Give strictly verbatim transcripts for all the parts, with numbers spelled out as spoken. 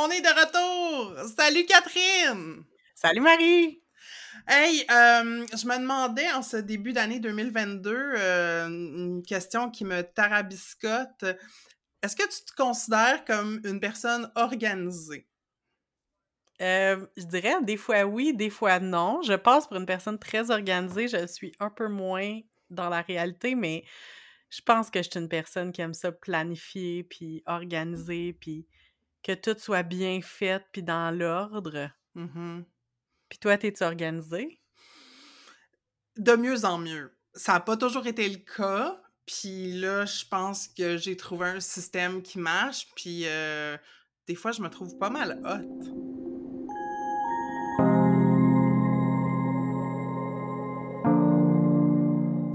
On est de retour! Salut Catherine! Salut Marie! Hey, euh, je me demandais en ce début d'année deux mille vingt-deux, euh, une question qui me tarabiscote. Est-ce que tu te considères comme une personne organisée? Euh, je dirais des fois oui, des fois non. Je passe pour une personne très organisée. Je suis un peu moins dans la réalité, mais je pense que je suis une personne qui aime ça planifier, puis organiser, puis que tout soit bien fait, puis dans l'ordre. Mm-hmm. Puis toi, t'es-tu organisée? De mieux en mieux. Ça n'a pas toujours été le cas. Puis là, je pense que j'ai trouvé un système qui marche. Puis euh, des fois, je me trouve pas mal hot.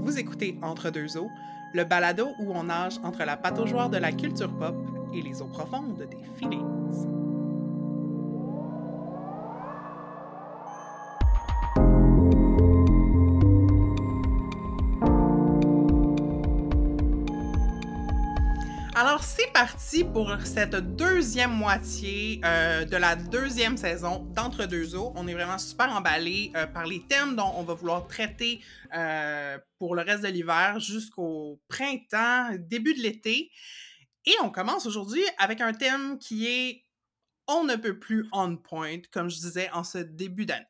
Vous écoutez Entre deux eaux, le balado où on nage entre la pataugeoire de la culture pop et les eaux profondes des feelings. Alors, c'est parti pour cette deuxième moitié euh, de la deuxième saison d'Entre deux eaux. On est vraiment super emballés euh, par les thèmes dont on va vouloir traiter euh, pour le reste de l'hiver jusqu'au printemps, début de l'été. Et on commence aujourd'hui avec un thème qui est « On ne peut plus on point », comme je disais en ce début d'année.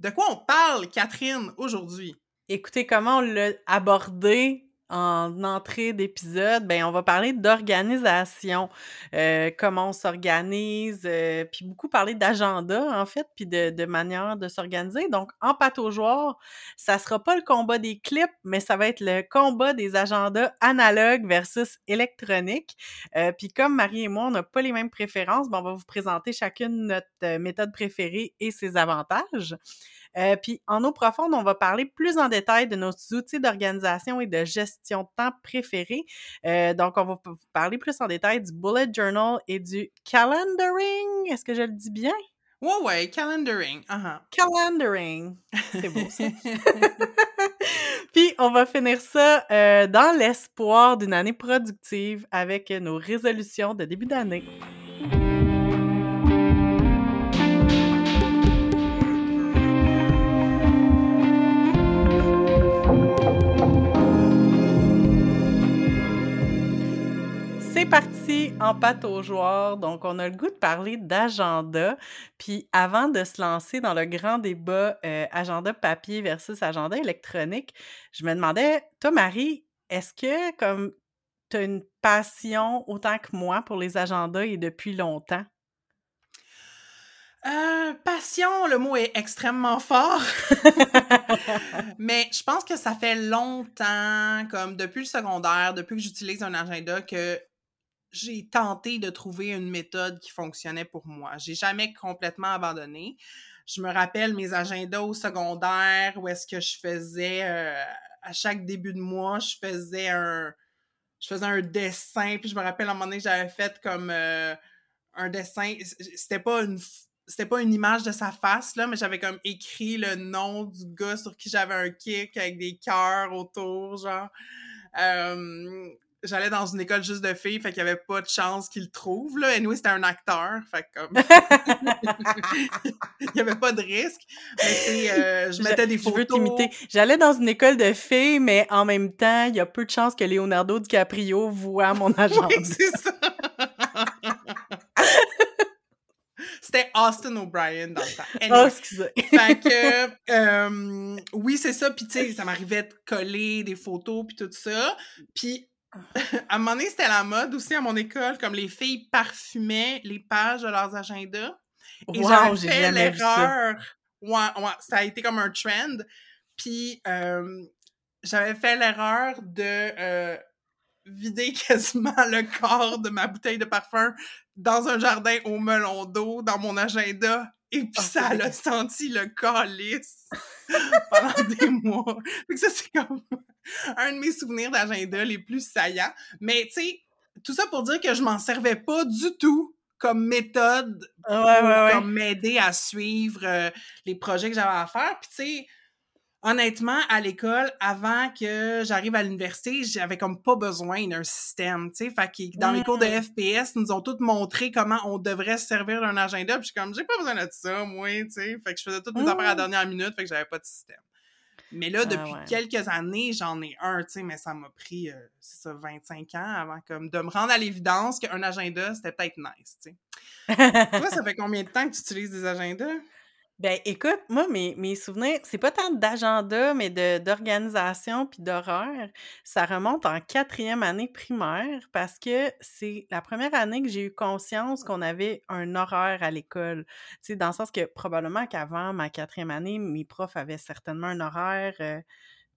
De quoi on parle, Catherine, aujourd'hui? Écoutez, comment on l'a abordé en entrée d'épisode, ben on va parler d'organisation, euh, comment on s'organise, euh, puis beaucoup parler d'agenda, en fait, puis de, de manière de s'organiser. Donc, en pataugeoire, ça sera pas le combat des clips, mais ça va être le combat des agendas analogues versus électroniques. Euh, puis comme Marie et moi, on n'a pas les mêmes préférences, ben on va vous présenter chacune notre méthode préférée et ses avantages. Euh, puis en eau profonde, on va parler plus en détail de nos outils d'organisation et de gestion de temps préférés. Euh, donc, on va vous parler plus en détail du bullet journal et du calendaring. Est-ce que je le dis bien? Ouais, ouais, calendaring. Uh-huh. Calendaring. C'est beau, ça. Puis, on va finir ça euh, dans l'espoir d'une année productive avec nos résolutions de début d'année. Parti en pataugeoire, donc on a le goût de parler d'agenda, puis avant de se lancer dans le grand débat euh, agenda papier versus agenda électronique, je me demandais, toi Marie, est-ce que comme tu as une passion autant que moi pour les agendas et depuis longtemps? Euh, passion, le mot est extrêmement fort, mais je pense que ça fait longtemps, comme depuis le secondaire, depuis que j'utilise un agenda, que j'ai tenté de trouver une méthode qui fonctionnait pour moi. J'ai jamais complètement abandonné. Je me rappelle mes agendas au secondaire où est-ce que je faisais, euh, à chaque début de mois, je faisais un je faisais un dessin. Puis je me rappelle, à un moment donné, j'avais fait comme euh, un dessin. C'était pas une c'était pas une image de sa face, là, mais j'avais comme écrit le nom du gars sur qui j'avais un kick avec des cœurs autour, genre. Euh... J'allais dans une école juste de filles, fait qu'il n'y avait pas de chance qu'ils le trouvent, là. Anyway, c'était un acteur, fait que comme... Il n'y avait pas de risque. Mais c'est... Euh, je mettais je, des photos... Je veux t'imiter. J'allais dans une école de filles, mais en même temps, il y a peu de chances que Leonardo DiCaprio voit mon agenda. Oui, c'est ça! C'était Austin O'Brien dans le temps. Anyway. Oh, excusez. Fait que, euh, oui, c'est ça. Puis, tu sais, ça m'arrivait de coller des photos, puis tout ça. Puis... À un moment donné, c'était la mode aussi à mon école, comme les filles parfumaient les pages de leurs agendas. Et wow, j'avais j'ai fait l'erreur. Ouais, ouais, ça a été comme un trend. Puis euh, j'avais fait l'erreur de euh, vider quasiment le corps de ma bouteille de parfum dans un jardin au melon d'eau, dans mon agenda. Et puis, oh, ça l'a senti le calice pendant des mois. Fait que ça, c'est comme un de mes souvenirs d'agenda les plus saillants. Mais, tu sais, tout ça pour dire que je m'en servais pas du tout comme méthode pour ouais, ouais, ouais. m'aider à suivre euh, les projets que j'avais à faire. Puis, tu sais, honnêtement, à l'école, avant que j'arrive à l'université, j'avais comme pas besoin d'un système, tu sais. Fait que dans mmh. les cours de F P S, ils nous ont toutes montré comment on devrait se servir d'un agenda. Puis je suis comme, j'ai pas besoin de ça, moi, tu sais. Fait que je faisais toutes mes mmh. affaires à la dernière minute, fait que j'avais pas de système. Mais là, depuis ah ouais. quelques années, j'en ai un, tu sais, mais ça m'a pris, euh, c'est ça, vingt-cinq ans avant, comme, de me rendre à l'évidence qu'un agenda, c'était peut-être nice, tu sais. Toi, ça fait combien de temps que tu utilises des agendas? Ben, écoute, moi, mes, mes souvenirs, c'est pas tant d'agenda, mais de, d'organisation puis d'horaire. Ça remonte en quatrième année primaire parce que c'est la première année que j'ai eu conscience qu'on avait un horaire à l'école. Tu sais, dans le sens que probablement qu'avant ma quatrième année, mes profs avaient certainement un horaire, euh,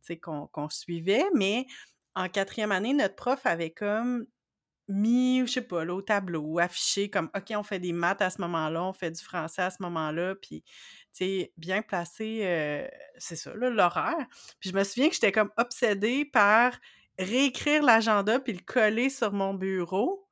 tu sais, qu'on, qu'on suivait, mais en quatrième année, notre prof avait comme mis, je sais pas, là, au tableau, affiché comme, OK, on fait des maths à ce moment-là, on fait du français à ce moment-là, puis, tu sais, bien placé, euh, c'est ça, là, l'horaire. Puis je me souviens que j'étais comme obsédée par réécrire l'agenda puis le coller sur mon bureau,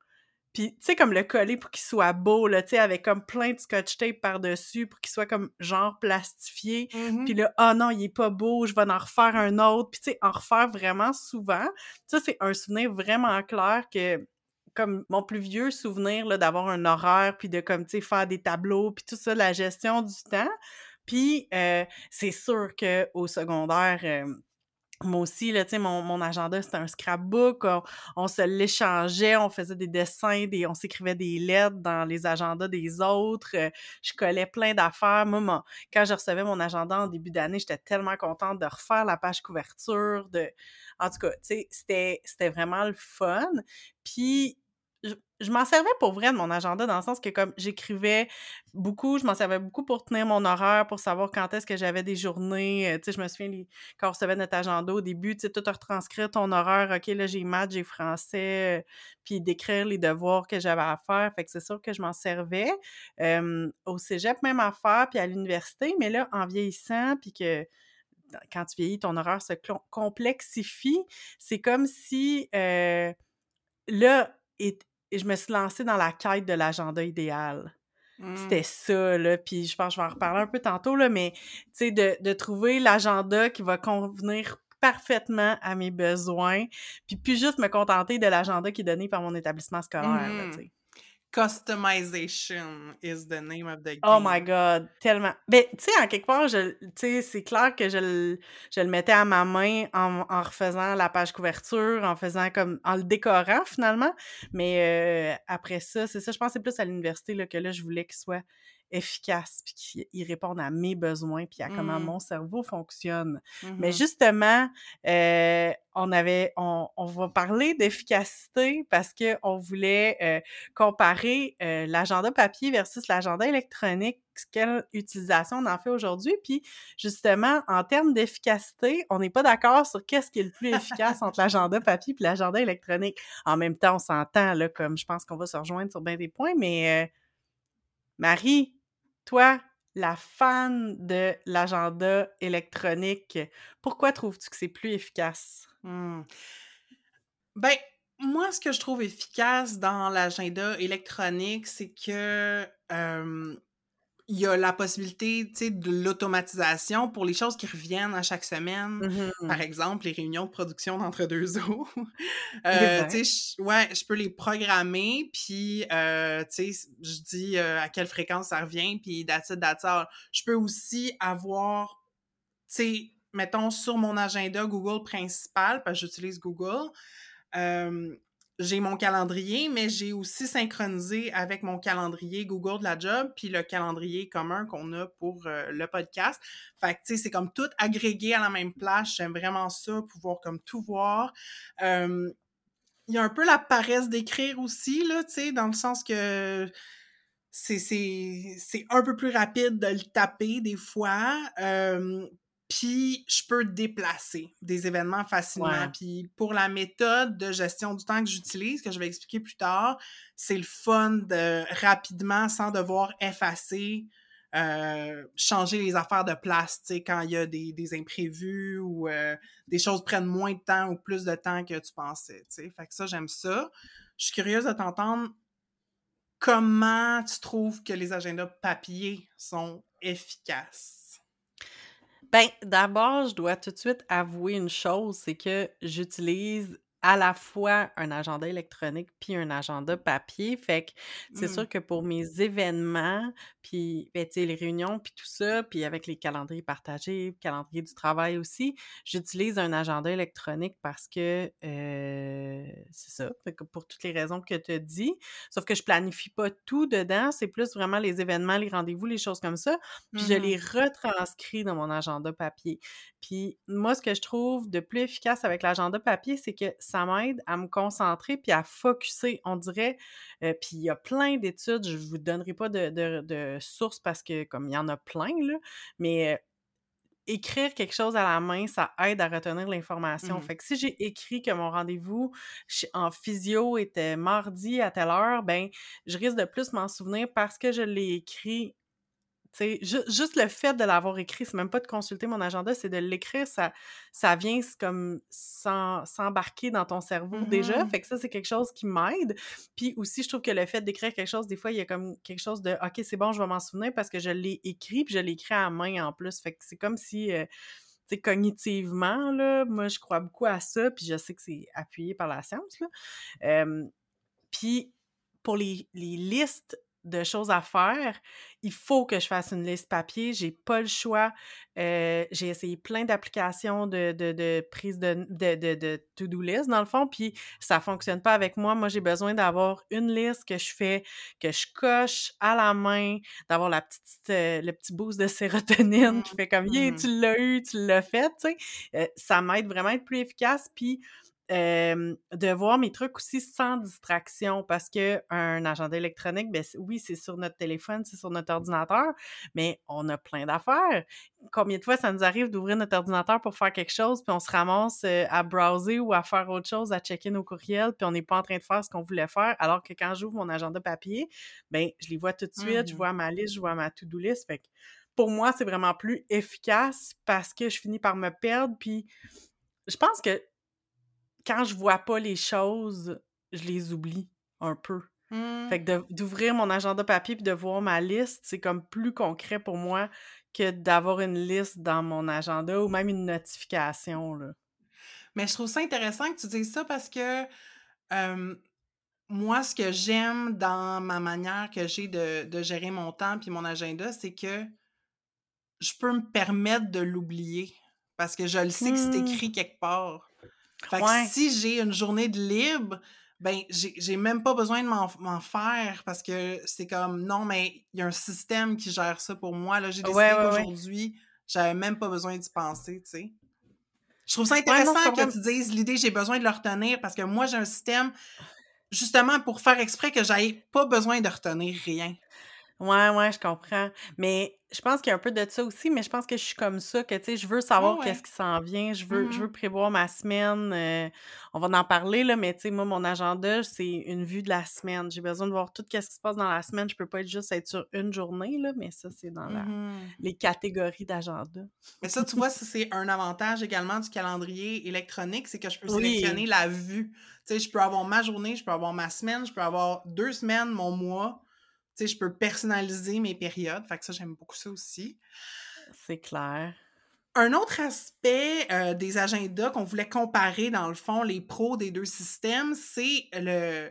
puis, tu sais, comme le coller pour qu'il soit beau, là, tu sais, avec comme plein de scotch tape par-dessus pour qu'il soit comme genre plastifié, mm-hmm. puis là, ah oh non, il est pas beau, je vais en refaire un autre, puis tu sais, en refaire vraiment souvent. Ça, c'est un souvenir vraiment clair que comme mon plus vieux souvenir là, d'avoir un horaire, puis de comme, tu sais, faire des tableaux, puis tout ça, la gestion du temps. Puis euh, c'est sûr qu'au secondaire, euh, moi aussi, là, tu sais, mon, mon agenda, c'était un scrapbook, on, on se l'échangeait, on faisait des dessins, des, on s'écrivait des lettres dans les agendas des autres, euh, je collais plein d'affaires. Moi, mon, quand je recevais mon agenda en début d'année, j'étais tellement contente de refaire la page couverture, de... En tout cas, tu sais, c'était, c'était vraiment le fun. Puis, je, je m'en servais pour vrai de mon agenda, dans le sens que comme j'écrivais beaucoup, je m'en servais beaucoup pour tenir mon horaire, pour savoir quand est-ce que j'avais des journées. Euh, tu sais, je me souviens, les, quand on recevait notre agenda au début, tu sais, tout retranscrire ton horaire. OK, là, j'ai maths, j'ai français, euh, puis d'écrire les devoirs que j'avais à faire. Fait que c'est sûr que je m'en servais. Euh, au cégep, même à faire, puis à l'université. Mais là, en vieillissant, puis que... quand tu vieillis, ton horaire se complexifie. C'est comme si, euh, là, et, et je me suis lancée dans la quête de l'agenda idéal. Mm. C'était ça, là. Puis je pense que je vais en reparler un peu tantôt, là, mais tu sais, de, de trouver l'agenda qui va convenir parfaitement à mes besoins, puis plus juste me contenter de l'agenda qui est donné par mon établissement scolaire, mm. là, tu sais. Customization is the name of the game. Oh my God, tellement. Ben, tu sais, en quelque part, je, tu sais, c'est clair que je le, je le mettais à ma main en, en refaisant la page couverture, en faisant comme, en le décorant finalement. Mais euh, après ça, c'est ça, je pense que c'est plus à l'université là, que là, je voulais qu'il soit efficace, puis qu'il réponde à mes besoins, puis à mmh. comment mon cerveau fonctionne. Mmh. Mais justement, euh, on avait, on, on va parler d'efficacité parce que on voulait euh, comparer euh, l'agenda papier versus l'agenda électronique. Quelle utilisation on en fait aujourd'hui? Puis justement, en termes d'efficacité, on n'est pas d'accord sur qu'est-ce qui est le plus efficace entre l'agenda papier et l'agenda électronique. En même temps, on s'entend là, comme je pense qu'on va se rejoindre sur bien des points, mais euh, Marie, toi, la fan de l'agenda électronique, pourquoi trouves-tu que c'est plus efficace? Hmm. Ben, moi, ce que je trouve efficace dans l'agenda électronique, c'est que euh, il y a la possibilité, tu sais, de l'automatisation pour les choses qui reviennent à chaque semaine. Mm-hmm. Par exemple, les réunions de production d'entre deux eaux. euh, tu sais, ouais, je peux les programmer, puis, euh, tu sais, je dis euh, à quelle fréquence ça revient, puis that's it, that's all. Je peux aussi avoir, tu sais, mettons, sur mon agenda Google principal, parce que j'utilise Google, euh, j'ai mon calendrier, mais j'ai aussi synchronisé avec mon calendrier Google de la job, puis le calendrier commun qu'on a pour euh, le podcast. Fait que, tu sais, c'est comme tout agrégé à la même place. J'aime vraiment ça, pouvoir comme tout voir. Il euh, y a un peu la paresse d'écrire aussi, là, tu sais, dans le sens que c'est, c'est, c'est un peu plus rapide de le taper des fois. Euh, Puis, je peux déplacer des événements facilement. Puis, pour la méthode de gestion du temps que j'utilise, que je vais expliquer plus tard, c'est le fun de rapidement, sans devoir effacer, euh, changer les affaires de place, tu sais, quand il y a des, des imprévus ou euh, des choses prennent moins de temps ou plus de temps que tu pensais, tu sais. Fait que ça, j'aime ça. Je suis curieuse de t'entendre comment tu trouves que les agendas papier sont efficaces. Ben, d'abord, je dois tout de suite avouer une chose, c'est que j'utilise à la fois un agenda électronique puis un agenda papier. Fait que c'est mm. sûr que pour mes événements, puis ben, les réunions, puis tout ça, puis avec les calendriers partagés, calendrier du travail aussi, j'utilise un agenda électronique parce que euh, c'est ça, fait que pour toutes les raisons que tu as dit. Sauf que je planifie pas tout dedans, c'est plus vraiment les événements, les rendez-vous, les choses comme ça. Puis mm. je les retranscris dans mon agenda papier. Puis moi, ce que je trouve de plus efficace avec l'agenda papier, c'est que ça m'aide à me concentrer puis à focusser, on dirait. Euh, puis il y a plein d'études, je ne vous donnerai pas de, de, de sources parce que comme il y en a plein, là, mais euh, écrire quelque chose à la main, ça aide à retenir l'information. Mmh. Fait que si j'ai écrit que mon rendez-vous en physio était mardi à telle heure, ben je risque de plus m'en souvenir parce que je l'ai écrit. T'sais, ju- juste le fait de l'avoir écrit, c'est même pas de consulter mon agenda, c'est de l'écrire, ça, ça vient comme s'en, s'embarquer dans ton cerveau mm-hmm. déjà, fait que ça, c'est quelque chose qui m'aide. Puis aussi, je trouve que le fait d'écrire quelque chose, des fois, il y a comme quelque chose de « OK, c'est bon, je vais m'en souvenir parce que je l'ai écrit, puis je l'ai écrit à main en plus », fait que c'est comme si... Euh, cognitivement, là, moi, je crois beaucoup à ça, puis je sais que c'est appuyé par la science, là. Euh, puis, pour les, les listes de choses à faire, il faut que je fasse une liste papier, j'ai pas le choix. Euh, j'ai essayé plein d'applications de, de, de prise de, de, de, de to-do list, dans le fond, puis ça fonctionne pas avec moi. Moi, j'ai besoin d'avoir une liste que je fais, que je coche à la main, d'avoir la petite, euh, le petit boost de sérotonine mmh. qui fait comme « Yeah, tu l'as eu, tu l'as fait », tu sais. Euh, ça m'aide vraiment à être plus efficace, puis Euh, de voir mes trucs aussi sans distraction, parce qu'un agenda électronique, ben oui, c'est sur notre téléphone, c'est sur notre ordinateur, mais on a plein d'affaires. Combien de fois ça nous arrive d'ouvrir notre ordinateur pour faire quelque chose, puis on se ramasse à browser ou à faire autre chose, à checker nos courriels, puis on n'est pas en train de faire ce qu'on voulait faire, alors que quand j'ouvre mon agenda papier, ben je les vois tout de suite, mmh. je vois ma liste, je vois ma to-do list, fait que pour moi, c'est vraiment plus efficace parce que je finis par me perdre, puis je pense que quand je vois pas les choses, je les oublie un peu. Mm. Fait que de, d'ouvrir mon agenda papier puis de voir ma liste, c'est comme plus concret pour moi que d'avoir une liste dans mon agenda ou même une notification, là. Mais je trouve ça intéressant que tu dises ça parce que euh, moi, ce que j'aime dans ma manière que j'ai de, de gérer mon temps puis mon agenda, c'est que je peux me permettre de l'oublier parce que je le sais mm. que c'est écrit quelque part. Fait que ouais. si j'ai une journée de libre, ben j'ai, j'ai même pas besoin de m'en, m'en faire parce que c'est comme, non, mais il y a un système qui gère ça pour moi. Là, j'ai décidé ouais, ouais, qu'aujourd'hui, ouais. j'avais même pas besoin d'y penser, tu sais. Je trouve ça intéressant ouais, non, que tu dises l'idée, j'ai besoin de le retenir parce que moi, j'ai un système justement pour faire exprès que j'aille pas besoin de retenir rien. Ouais, ouais, je comprends. Mais je pense qu'il y a un peu de ça aussi, mais je pense que je suis comme ça, que tu sais, je veux savoir oh ouais. qu'est-ce qui s'en vient, je veux, mm-hmm. je veux prévoir ma semaine, euh, on va en parler, là, mais tu sais, moi, mon agenda, c'est une vue de la semaine, j'ai besoin de voir tout ce qui se passe dans la semaine, je peux pas être juste être sur une journée, là, mais ça, c'est dans la, mm-hmm. les catégories d'agenda. Mais ça, tu vois, ça, c'est un avantage également du calendrier électronique, c'est que je peux oui. sélectionner la vue, tu sais, je peux avoir ma journée, je peux avoir ma semaine, je peux avoir deux semaines, mon mois. Tu sais, je peux personnaliser mes périodes. Fait que ça, j'aime beaucoup ça aussi. C'est clair. Un autre aspect euh, des agendas qu'on voulait comparer, dans le fond, les pros des deux systèmes, c'est le,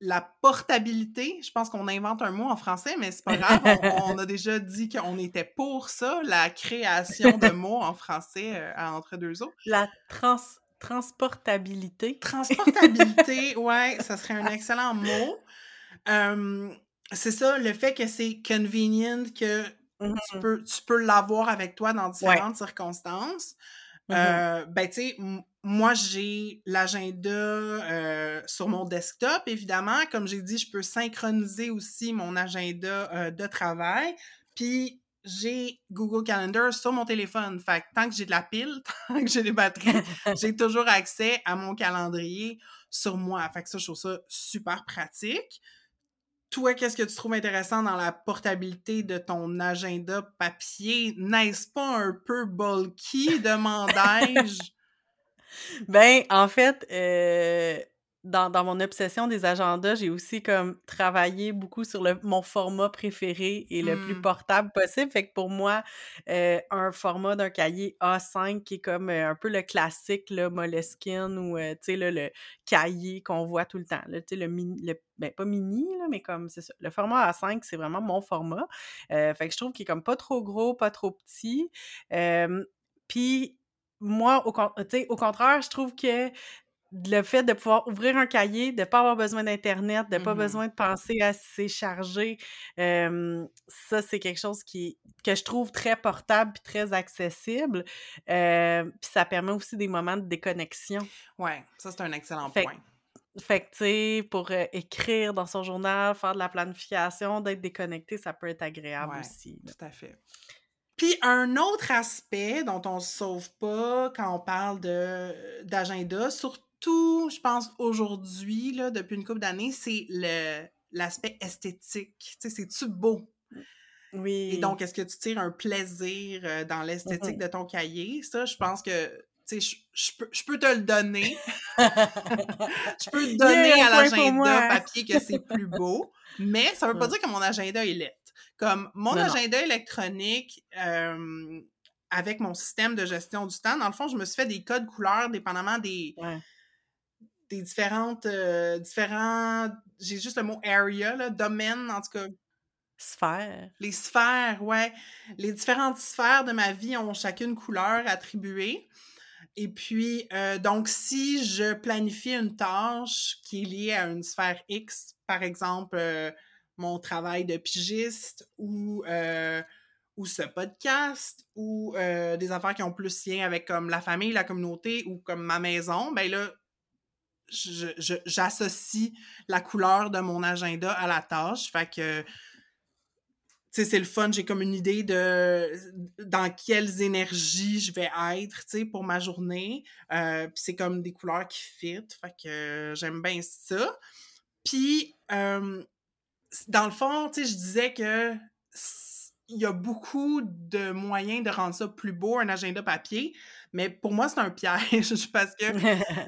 la portabilité. Je pense qu'on invente un mot en français, mais c'est pas grave. On, on a déjà dit qu'on était pour ça, la création de mots en français euh, à Entre deux eaux. La trans... transportabilité. Transportabilité, ouais, ça serait un excellent mot. Euh, C'est ça, le fait que c'est convenient, que mm-hmm. tu peux, tu peux l'avoir avec toi dans différentes ouais. circonstances. Mm-hmm. Euh, ben, tu sais, m- moi, j'ai l'agenda euh, sur mon desktop, évidemment. Comme j'ai dit, je peux synchroniser aussi mon agenda euh, de travail. Puis, j'ai Google Calendar sur mon téléphone. Fait que tant que j'ai de la pile, tant que j'ai des batteries, j'ai toujours accès à mon calendrier sur moi. Fait que ça, je trouve ça super pratique. Toi, qu'est-ce que tu trouves intéressant dans la portabilité de ton agenda papier? N'est-ce pas un peu bulky, demandais-je? Ben, en fait, euh, dans, dans mon obsession des agendas, j'ai aussi comme travaillé beaucoup sur le, mon format préféré et le mmh. plus portable possible. Fait que pour moi, euh, un format d'un cahier A cinq qui est comme euh, un peu le classique, là, Moleskine ou euh, tu sais, là, le cahier qu'on voit tout le temps, là, tu sais, le mini... Le, ben pas mini, là, mais comme c'est ça. Le format A cinq, c'est vraiment mon format. Euh, fait que je trouve qu'il est comme pas trop gros, pas trop petit. Euh, Puis moi, au, au contraire, je trouve que le fait de pouvoir ouvrir un cahier, de ne pas avoir besoin d'Internet, de ne pas mm-hmm. besoin de penser à s'y charger, euh, ça, c'est quelque chose qui, que je trouve très portable et très accessible. Euh, Puis ça permet aussi des moments de déconnexion. Oui, ça, c'est un excellent fait, point. Fait que, tu sais, pour euh, écrire dans son journal, faire de la planification, d'être déconnecté, ça peut être agréable ouais, aussi. Là. Tout à fait. Puis un autre aspect dont on ne se sauve pas quand on parle de, d'agenda, surtout, je pense, aujourd'hui, là, depuis une couple d'années, c'est le, l'aspect esthétique. Tu sais, c'est-tu beau? Oui. Et donc, est-ce que tu tires un plaisir dans l'esthétique mm-hmm. de ton cahier? Ça, je pense que, tu sais, je, je, peux, je peux te le donner. Je peux te donner yeah, à l'agenda papier que c'est plus beau, mais ça ne veut pas dire que mon agenda est laid. Comme mon non, agenda non. électronique, euh, avec mon système de gestion du temps, dans le fond, je me suis fait des codes couleurs dépendamment des, ouais. des différentes... Euh, différents, j'ai juste le mot « area », là, domaine, en tout cas. Sphères. Les sphères, ouais. Les différentes sphères de ma vie ont chacune couleur attribuée. Et puis, euh, donc, si je planifie une tâche qui est liée à une sphère X, par exemple... Euh, mon travail de pigiste ou, euh, ou ce podcast ou euh, des affaires qui ont plus lien avec comme la famille, la communauté ou comme ma maison, bien là, je, je, j'associe la couleur de mon agenda à la tâche. Fait que, tu sais, c'est le fun. J'ai comme une idée de dans quelles énergies je vais être, tu sais, pour ma journée. Euh, puis c'est comme des couleurs qui fit. Fait que euh, j'aime bien ça. Puis... Euh, dans le fond, tu sais, je disais que il y a beaucoup de moyens de rendre ça plus beau, un agenda papier, mais pour moi, c'est un piège parce que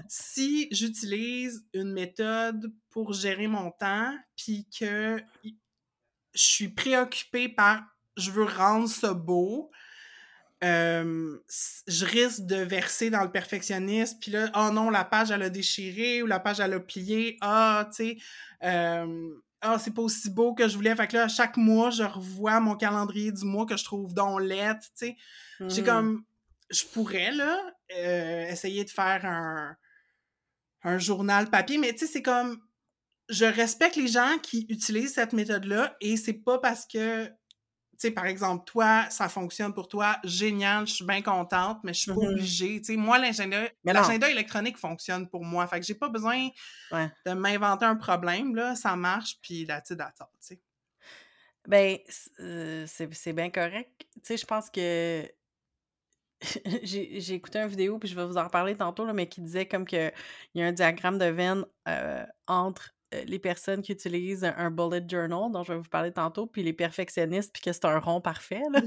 si j'utilise une méthode pour gérer mon temps, puis que je suis préoccupée par « je veux rendre ça beau », Euh, je risque de verser dans le perfectionnisme, puis là, « oh non, la page, elle a déchiré » ou « la page, elle a plié », ah, tu sais... Euh, « Ah, c'est pas aussi beau que je voulais. » Fait que là, chaque mois, je revois mon calendrier du mois que je trouve donc laid, tu sais. Mm-hmm. J'ai comme... Je pourrais, là, euh, essayer de faire un, un journal papier, mais tu sais, c'est comme... Je respecte les gens qui utilisent cette méthode-là et c'est pas parce que... Tu sais, par exemple, toi, ça fonctionne pour toi, génial, je suis bien contente, mais je suis pas mm-hmm. obligée. Tu sais, moi, l'agenda, l'agenda électronique fonctionne pour moi. Fait que j'ai pas besoin ouais. de m'inventer un problème, là. Ça marche, puis là-dessus, d'attente, tu sais. Ben, euh, c'est, c'est bien correct. Tu sais, je pense que... j'ai, j'ai écouté une vidéo, puis je vais vous en reparler tantôt, là, mais qui disait comme que il y a un diagramme de Venn euh, entre les personnes qui utilisent un bullet journal, dont je vais vous parler tantôt, puis les perfectionnistes, puis que c'est un rond parfait, là.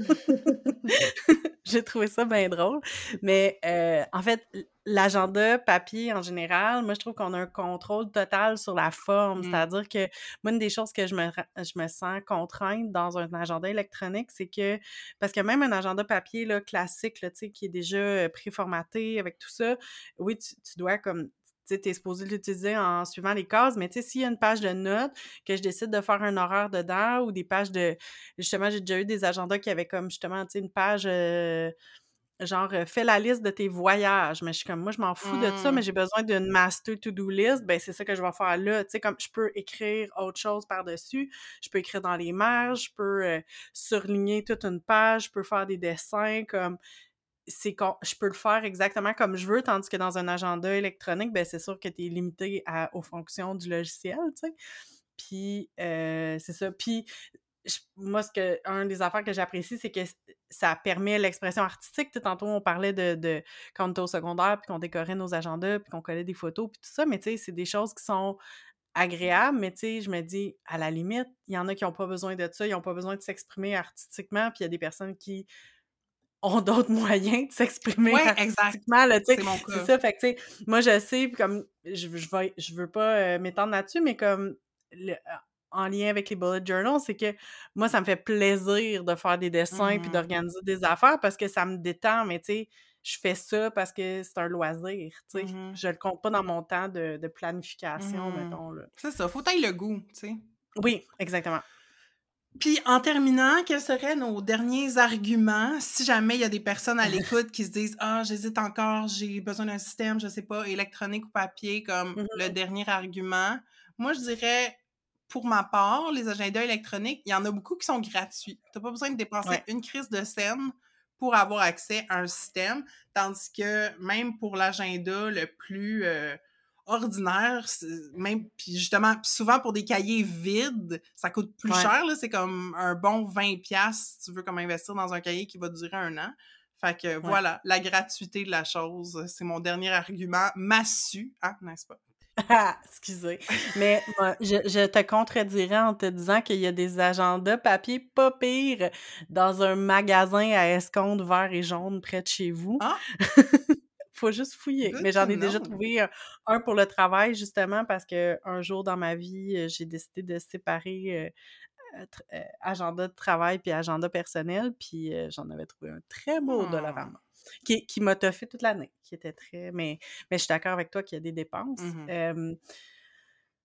J'ai trouvé ça bien drôle. Mais euh, en fait, l'agenda papier, en général, moi, je trouve qu'on a un contrôle total sur la forme. Mm. C'est-à-dire que moi, une des choses que je me, je me sens contrainte dans un agenda électronique, c'est que... Parce que même un agenda papier là, classique, là, tu sais, qui est déjà préformaté avec tout ça, oui, tu, tu dois comme... tu es supposé l'utiliser en suivant les cases, mais tu sais, s'il y a une page de notes que je décide de faire un horaire dedans ou des pages de... Justement, j'ai déjà eu des agendas qui avaient comme, justement, tu sais, une page euh, genre « Fais la liste de tes voyages », mais je suis comme, moi, je m'en fous mm. de ça, mais j'ai besoin d'une master to-do list, ben c'est ça que je vais faire là, tu sais, comme je peux écrire autre chose par-dessus, je peux écrire dans les marges, je peux euh, surligner toute une page, je peux faire des dessins, comme... c'est con... je peux le faire exactement comme je veux, tandis que dans un agenda électronique, ben c'est sûr que tu es limité à... aux fonctions du logiciel, tu sais. Puis, euh, c'est ça. Puis, je... moi, ce que... un des affaires que j'apprécie, c'est que ça permet l'expression artistique. T'sais, tantôt, on parlait de, de... quand on était au secondaire, puis qu'on décorait nos agendas, puis qu'on collait des photos, puis tout ça, mais tu sais, c'est des choses qui sont agréables, mais tu sais, je me dis, à la limite, il y en a qui n'ont pas besoin de ça, ils n'ont pas besoin de s'exprimer artistiquement, puis il y a des personnes qui... ont d'autres moyens de s'exprimer ouais, artistiquement, là, tu sais, c'est mon cas. C'est ça, fait que, tu sais, moi, je sais, comme, je, je, vais, je veux pas euh, m'étendre là-dessus, mais comme, le, en lien avec les bullet journals, c'est que, moi, ça me fait plaisir de faire des dessins mmh. puis d'organiser des affaires parce que ça me détend, mais, tu sais, je fais ça parce que c'est un loisir, tu sais, mmh. je le compte pas dans mon temps de, de planification, mmh. mettons, là. C'est ça, faut tailler le goût, tu sais. Oui, exactement. Puis, en terminant, quels seraient nos derniers arguments si jamais il y a des personnes à l'écoute qui se disent « Ah, j'hésite encore, j'ai besoin d'un système, je sais pas, électronique ou papier », comme mm-hmm. le dernier argument. Moi, je dirais, pour ma part, les agendas électroniques, il y en a beaucoup qui sont gratuits. T'as pas besoin de dépenser ouais. une crise de scène pour avoir accès à un système, tandis que même pour l'agenda le plus... Euh, ordinaire, même, puis justement, pis souvent pour des cahiers vides, ça coûte plus ouais. cher, là, c'est comme un bon vingt dollars si tu veux comme investir dans un cahier qui va durer un an. Fait que ouais. voilà, la gratuité de la chose, c'est mon dernier argument massu, hein, n'est-ce pas? Ah, excusez, mais moi, je, je te contredirais en te disant qu'il y a des agendas papier pas pire dans un magasin à escompte vert et jaune près de chez vous. Ah! Faut juste fouiller. Good, mais j'en ai non. déjà trouvé un, un pour le travail, justement, parce qu'un jour dans ma vie, j'ai décidé de séparer euh, tra- euh, agenda de travail puis agenda personnel, puis euh, j'en avais trouvé un très beau oh. Dollarama, qui, qui m'a toffé toute l'année, qui était très... Mais, mais je suis d'accord avec toi qu'il y a des dépenses. Mm-hmm. Euh,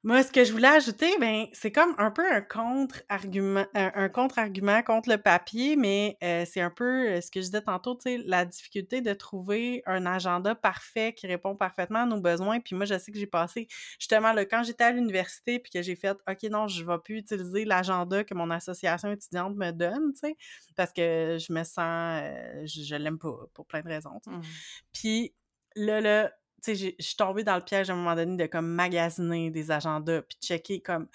moi, ce que je voulais ajouter, ben, c'est comme un peu un contre-argument, un, un contre-argument contre le papier, mais euh, c'est un peu ce que je disais tantôt, tu sais, la difficulté de trouver un agenda parfait qui répond parfaitement à nos besoins. Puis moi, je sais que j'ai passé, justement, là, quand j'étais à l'université, puis que j'ai fait « OK, non, je ne vais plus utiliser l'agenda que mon association étudiante me donne, tu sais, parce que je me sens... Euh, je ne l'aime pas, pour plein de raisons. » mm. Puis là, là... tu sais, je suis tombée dans le piège à un moment donné de comme magasiner des agendas puis checker comme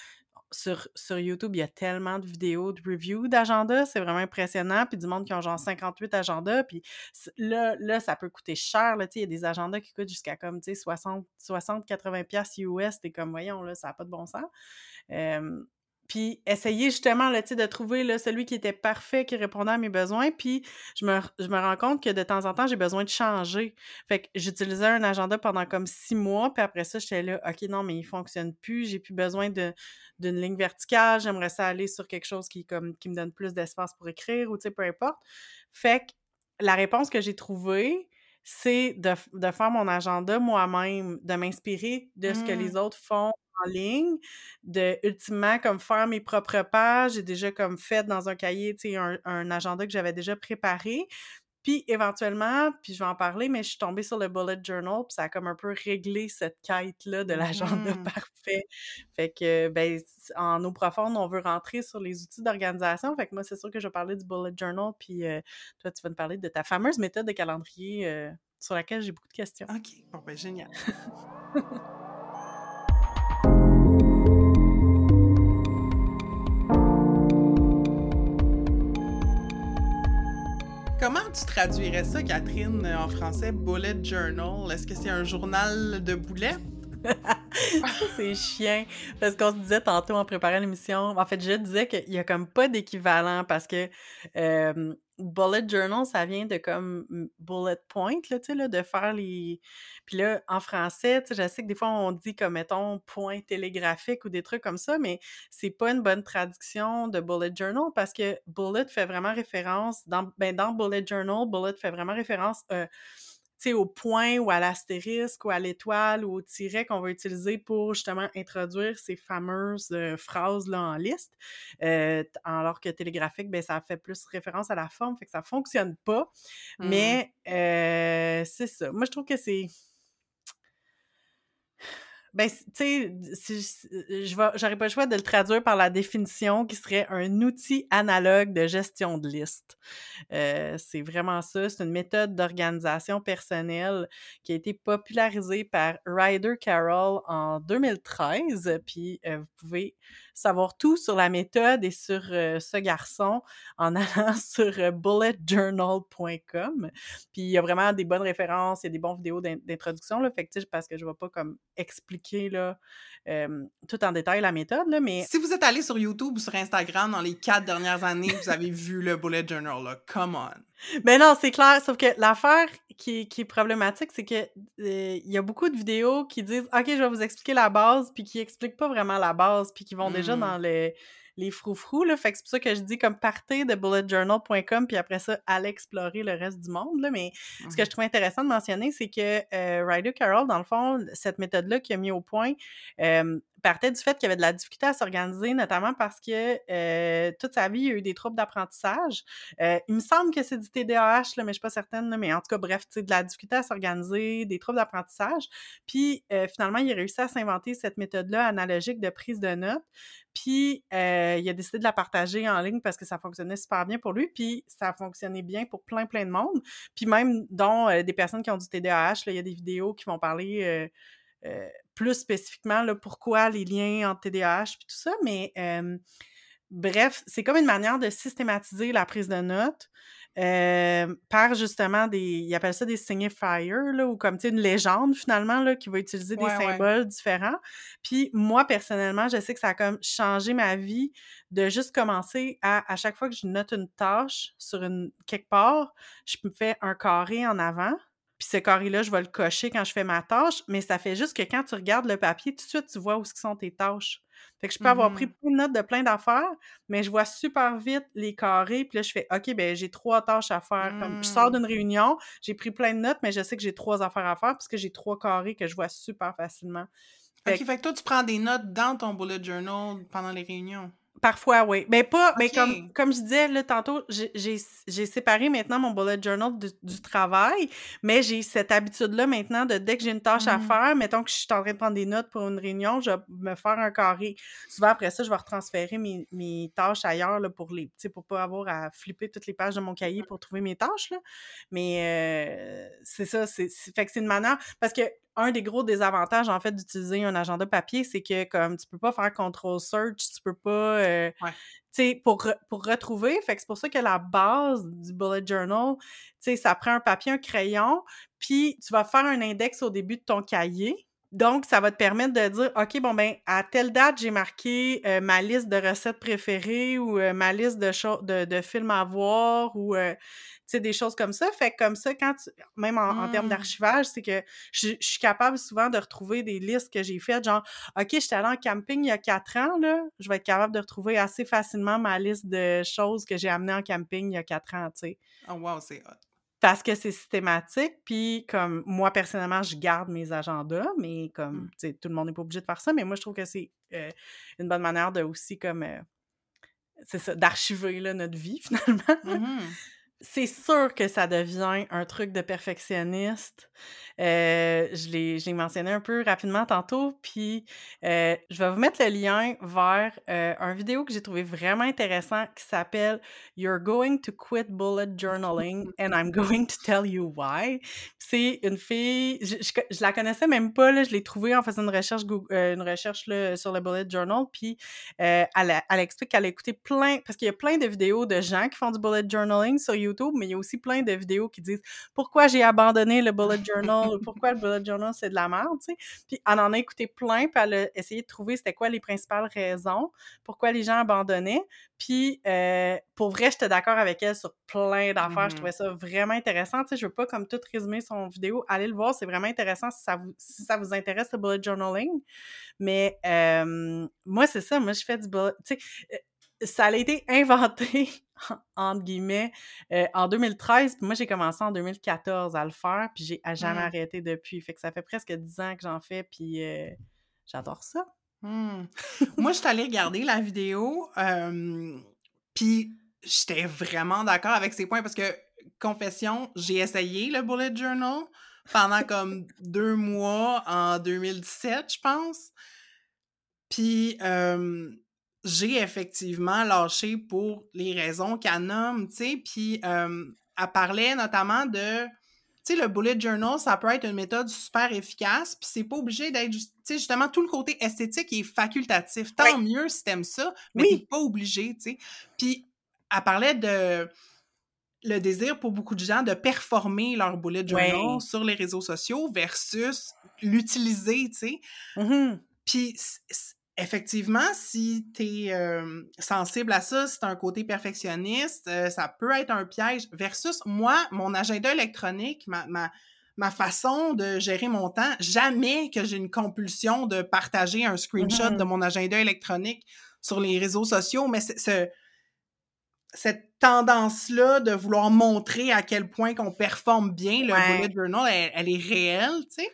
sur, sur YouTube, il y a tellement de vidéos de review d'agendas, c'est vraiment impressionnant, puis du monde qui ont genre cinquante-huit agendas, puis là, là ça peut coûter cher, là, tu sais, il y a des agendas qui coûtent jusqu'à comme, tu sais, soixante à quatre-vingts dollars U S, t'es comme, voyons, là, ça n'a pas de bon sens. Euh, puis essayer justement, là, tu sais, de trouver là, celui qui était parfait, qui répondait à mes besoins, puis je me, je me rends compte que de temps en temps, j'ai besoin de changer. Fait que j'utilisais un agenda pendant comme six mois, puis après ça, j'étais là, OK, non, mais il fonctionne plus, j'ai plus besoin de, d'une ligne verticale, j'aimerais ça aller sur quelque chose qui, comme, qui me donne plus d'espace pour écrire, ou tu sais, peu importe. Fait que la réponse que j'ai trouvée, c'est de, de faire mon agenda moi-même, de m'inspirer de ce mmh. que les autres font en ligne, de ultimement comme faire mes propres pages, j'ai déjà comme fait dans un cahier, tu sais, un, un agenda que j'avais déjà préparé, puis éventuellement, puis je vais en parler, mais je suis tombée sur le bullet journal, puis ça a comme un peu réglé cette quête-là de l'agenda mmh. parfait. Fait que, ben, en eau profonde, on veut rentrer sur les outils d'organisation, fait que moi, c'est sûr que je vais parler du bullet journal, puis euh, toi, tu vas nous parler de ta fameuse méthode de calendrier euh, sur laquelle j'ai beaucoup de questions. OK, bon, ben, génial! Comment tu traduirais ça, Catherine, en français, bullet journal? Est-ce que c'est un journal de boulettes? C'est chiant, parce qu'on se disait tantôt en préparant l'émission, en fait, je disais qu'il y a comme pas d'équivalent, parce que euh, bullet journal, ça vient de comme bullet point, là, tu sais, là, de faire les... Puis là, en français, tu sais, je sais que des fois, on dit comme, mettons, point télégraphique ou des trucs comme ça, mais c'est pas une bonne traduction de bullet journal, parce que bullet fait vraiment référence, dans, ben, dans bullet journal, bullet fait vraiment référence... Euh, tu sais, au point ou à l'astérisque ou à l'étoile ou au tiret qu'on va utiliser pour justement introduire ces fameuses euh, phrases-là en liste. Euh, alors que télégraphique, ben ça fait plus référence à la forme, fait que ça fonctionne pas. Mm. Mais euh, c'est ça. Moi, je trouve que c'est... Ben, tu sais, si, j'aurais pas le choix de le traduire par la définition qui serait un outil analogue de gestion de liste. Euh, c'est vraiment ça. C'est une méthode d'organisation personnelle qui a été popularisée par Ryder Carroll en deux mille treize. Puis, euh, vous pouvez savoir tout sur la méthode et sur euh, ce garçon en allant sur euh, bullet journal point com. Puis, il y a vraiment des bonnes références, il y a des bonnes vidéos d'in- d'introduction, là, fait que, parce que je vais pas comme expliquer là, euh, tout en détail la méthode, là, mais... Si vous êtes allé sur YouTube ou sur Instagram dans les quatre dernières années, vous avez vu le bullet journal, là. Come on! Mais non, c'est clair, sauf que l'affaire qui, qui est problématique, c'est que euh, y a beaucoup de vidéos qui disent « Ok, je vais vous expliquer la base », puis qui n'expliquent pas vraiment la base, puis qui vont mmh. déjà dans le, les froufrous, là. Fait que c'est pour ça que je dis comme partez de bullet journal point com, puis après ça, allez explorer le reste du monde, là. Mais mmh. ce que je trouve intéressant de mentionner, c'est que euh, Ryder Carroll, dans le fond, cette méthode-là qu'il a mis au point... Euh, partait du fait qu'il avait de la difficulté à s'organiser, notamment parce que euh, toute sa vie, il y a eu des troubles d'apprentissage. Euh, il me semble que c'est du T D A H, là, mais je ne suis pas certaine, là, mais en tout cas, bref, tu sais, de la difficulté à s'organiser, des troubles d'apprentissage. Puis, euh, finalement, il a réussi à s'inventer cette méthode-là analogique de prise de notes. Puis, euh, il a décidé de la partager en ligne parce que ça fonctionnait super bien pour lui, puis ça fonctionnait bien pour plein, plein de monde. Puis même, dont euh, des personnes qui ont du T D A H, là, il y a des vidéos qui vont parler... Euh, euh, plus spécifiquement, là, pourquoi les liens entre T D A H puis tout ça, mais euh, bref, c'est comme une manière de systématiser la prise de notes euh, par justement des, ils appellent ça des signifiers, là, ou comme, tu sais, une légende finalement, là, qui va utiliser ouais, des symboles ouais. différents. Puis moi, personnellement, je sais que ça a comme changé ma vie de juste commencer à, à chaque fois que je note une tâche sur une, quelque part, je me fais un carré en avant. Puis ce carré-là, je vais le cocher quand je fais ma tâche, mais ça fait juste que quand tu regardes le papier, tout de suite, tu vois où sont tes tâches. Fait que je peux mm-hmm. avoir pris plein de notes de plein d'affaires, mais je vois super vite les carrés, puis là, je fais « OK, ben j'ai trois tâches à faire. Mm-hmm. » Comme je sors d'une réunion, j'ai pris plein de notes, mais je sais que j'ai trois affaires à faire parce que j'ai trois carrés que je vois super facilement. Fait OK, que... fait que toi, tu prends des notes dans ton bullet journal pendant les réunions? Parfois, oui. Mais pas, okay. mais comme, comme je disais là, tantôt, j'ai, j'ai, j'ai séparé maintenant mon bullet journal de, du travail, mais j'ai cette habitude-là maintenant de dès que j'ai une tâche mmh. à faire, mettons que je suis en train de prendre des notes pour une réunion, je vais me faire un carré. Souvent, après ça, je vais retransférer mes, mes tâches ailleurs là, pour les, pour pas avoir à flipper toutes les pages de mon cahier pour trouver mes tâches. Là. Mais euh, c'est ça, c'est, c'est, fait que c'est une manière... Parce que un des gros désavantages, en fait, d'utiliser un agenda papier, c'est que, comme, tu peux pas faire contrôle search, tu peux pas... Euh, ouais. Tu sais, pour, pour retrouver, fait que c'est pour ça que la base du bullet journal, tu sais, ça prend un papier, un crayon, puis tu vas faire un index au début de ton cahier. Donc, ça va te permettre de dire, OK, bon, ben à telle date, j'ai marqué euh, ma liste de recettes préférées ou euh, ma liste de, cho- de, de films à voir ou, euh, tu sais, des choses comme ça. Fait que comme ça, quand tu, même en, en termes d'archivage, c'est que je suis capable souvent de retrouver des listes que j'ai faites, genre, OK, j'étais allée en camping il y a quatre ans, là, je vais être capable de retrouver assez facilement ma liste de choses que j'ai amenées en camping il y a quatre ans, tu sais. Oh wow, c'est hot. Parce que c'est systématique, puis comme moi, personnellement, je garde mes agendas, mais comme, mm. tu sais, tout le monde n'est pas obligé de faire ça, mais moi, je trouve que c'est euh, une bonne manière de aussi, comme, euh, c'est ça, d'archiver, là, notre vie, finalement. Mm-hmm. C'est sûr que ça devient un truc de perfectionniste. Euh, je l'ai, je l'ai mentionné un peu rapidement tantôt, puis euh, je vais vous mettre le lien vers euh, un vidéo que j'ai trouvé vraiment intéressant qui s'appelle « You're going to quit bullet journaling and I'm going to tell you why ». C'est une fille, je, je, je la connaissais même pas, là, je l'ai trouvée en faisant une recherche, Google, euh, une recherche là, sur le bullet journal, puis euh, elle, a, elle explique qu'elle a écouté plein, parce qu'il y a plein de vidéos de gens qui font du bullet journaling sur YouTube, YouTube, mais il y a aussi plein de vidéos qui disent « Pourquoi j'ai abandonné le bullet journal? » « Pourquoi le bullet journal, c'est de la merde? » tu sais. Puis elle en a écouté plein, puis elle a essayé de trouver c'était quoi les principales raisons, pourquoi les gens abandonnaient. Puis euh, pour vrai, j'étais d'accord avec elle sur plein d'affaires. Mm-hmm. Je trouvais ça vraiment intéressant. Tu sais, je veux pas comme tout résumer son vidéo. Allez le voir, c'est vraiment intéressant si ça vous, si ça vous intéresse, le bullet journaling. Mais euh, moi, c'est ça. Moi, je fais du bullet... Tu sais, ça a été inventé, entre guillemets, euh, en deux mille treize, puis moi, j'ai commencé en deux mille quatorze à le faire, puis j'ai jamais mmh. arrêté depuis. Fait que ça fait presque dix ans que j'en fais, puis euh, j'adore ça. Mmh. Moi, je suis allée regarder la vidéo, euh, puis j'étais vraiment d'accord avec ces points, parce que, confession, j'ai essayé le bullet journal pendant comme deux mois en deux mille dix-sept, je pense. Puis... Euh, j'ai effectivement lâché pour les raisons qu'elle nomme, tu sais, puis euh, elle parlait notamment de, tu sais, le bullet journal, ça peut être une méthode super efficace, puis c'est pas obligé d'être, tu sais, justement, tout le côté esthétique est facultatif, tant oui. mieux si t'aimes ça, mais oui. t'es pas obligé, tu sais, puis elle parlait de le désir pour beaucoup de gens de performer leur bullet journal oui. sur les réseaux sociaux versus l'utiliser, tu sais, mm-hmm. puis c- c- effectivement, si tu es euh, sensible à ça, si tu as un côté perfectionniste, euh, ça peut être un piège. Versus moi, mon agenda électronique, ma, ma, ma façon de gérer mon temps, jamais que j'ai une compulsion de partager un screenshot mm-hmm. de mon agenda électronique sur les réseaux sociaux, mais c'est, c'est, cette tendance-là de vouloir montrer à quel point qu'on performe bien le ouais. bullet journal, elle, elle est réelle, tu sais.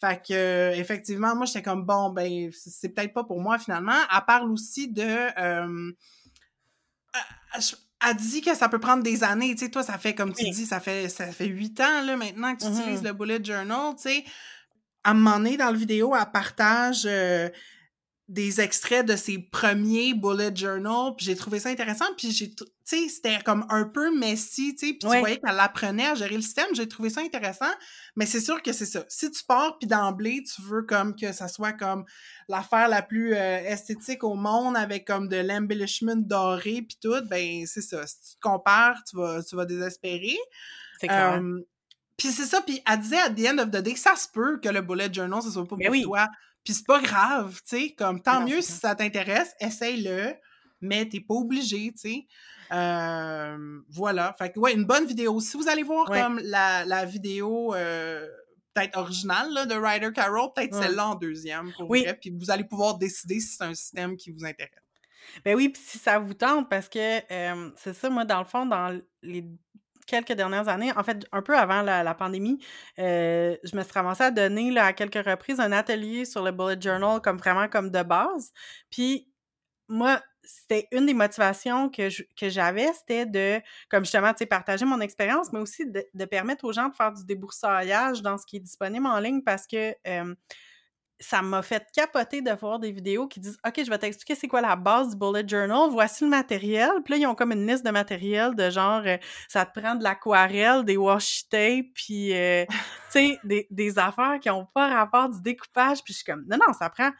Fait que, euh, effectivement, moi, j'étais comme, bon, ben, c'est, c'est peut-être pas pour moi, finalement. Elle parle aussi de... Euh, elle, elle dit que ça peut prendre des années. Tu sais, toi, ça fait, comme tu oui. dis, ça fait ça fait huit ans, là, maintenant, que tu mm-hmm. utilises le bullet journal, tu sais. À un moment donné, dans la vidéo, elle partage euh, des extraits de ses premiers bullet journal, puis j'ai trouvé ça intéressant, puis j'ai... Tu sais, c'était comme un peu messy, tu sais, puis oui. tu voyais qu'elle apprenait à gérer le système, j'ai trouvé ça intéressant, mais c'est sûr que c'est ça. Si tu pars, puis d'emblée, tu veux comme que ça soit comme l'affaire la plus euh, esthétique au monde, avec comme de l'embellishment doré, puis tout, ben c'est ça. Si tu te compares, tu vas, tu vas désespérer. C'est clair. Euh, puis c'est ça, puis elle disait, at the end of the day, ça se peut que le bullet journal, ça soit pas mais pour oui. toi. Puis c'est pas grave, tu sais, comme tant non, mieux si ça t'intéresse, essaye-le, mais t'es pas obligé, tu sais. Euh, voilà, fait que ouais, une bonne vidéo. Si vous allez voir ouais. comme la, la vidéo euh, peut-être originale là, de Ryder Carroll, peut-être ouais. celle-là en deuxième, pour oui. vrai, puis vous allez pouvoir décider si c'est un système qui vous intéresse. Ben oui, puis si ça vous tente, parce que euh, c'est ça, moi, dans le fond, dans les... quelques dernières années, en fait, un peu avant la, la pandémie, euh, je me suis ramassée à donner là, à quelques reprises un atelier sur le bullet journal comme vraiment comme de base. Puis moi, c'était une des motivations que, je, que j'avais, c'était de, comme justement, tu sais, partager mon expérience, mais aussi de, de permettre aux gens de faire du débroussaillage dans ce qui est disponible en ligne parce que... Euh, ça m'a fait capoter de voir des vidéos qui disent « Ok, je vais t'expliquer c'est quoi la base du bullet journal, voici le matériel. » Puis là, ils ont comme une liste de matériel de genre euh, « Ça te prend de l'aquarelle, des washi tape, puis euh, tu sais, des, des affaires qui n'ont pas rapport du découpage. » Puis je suis comme « Non, non, ça prend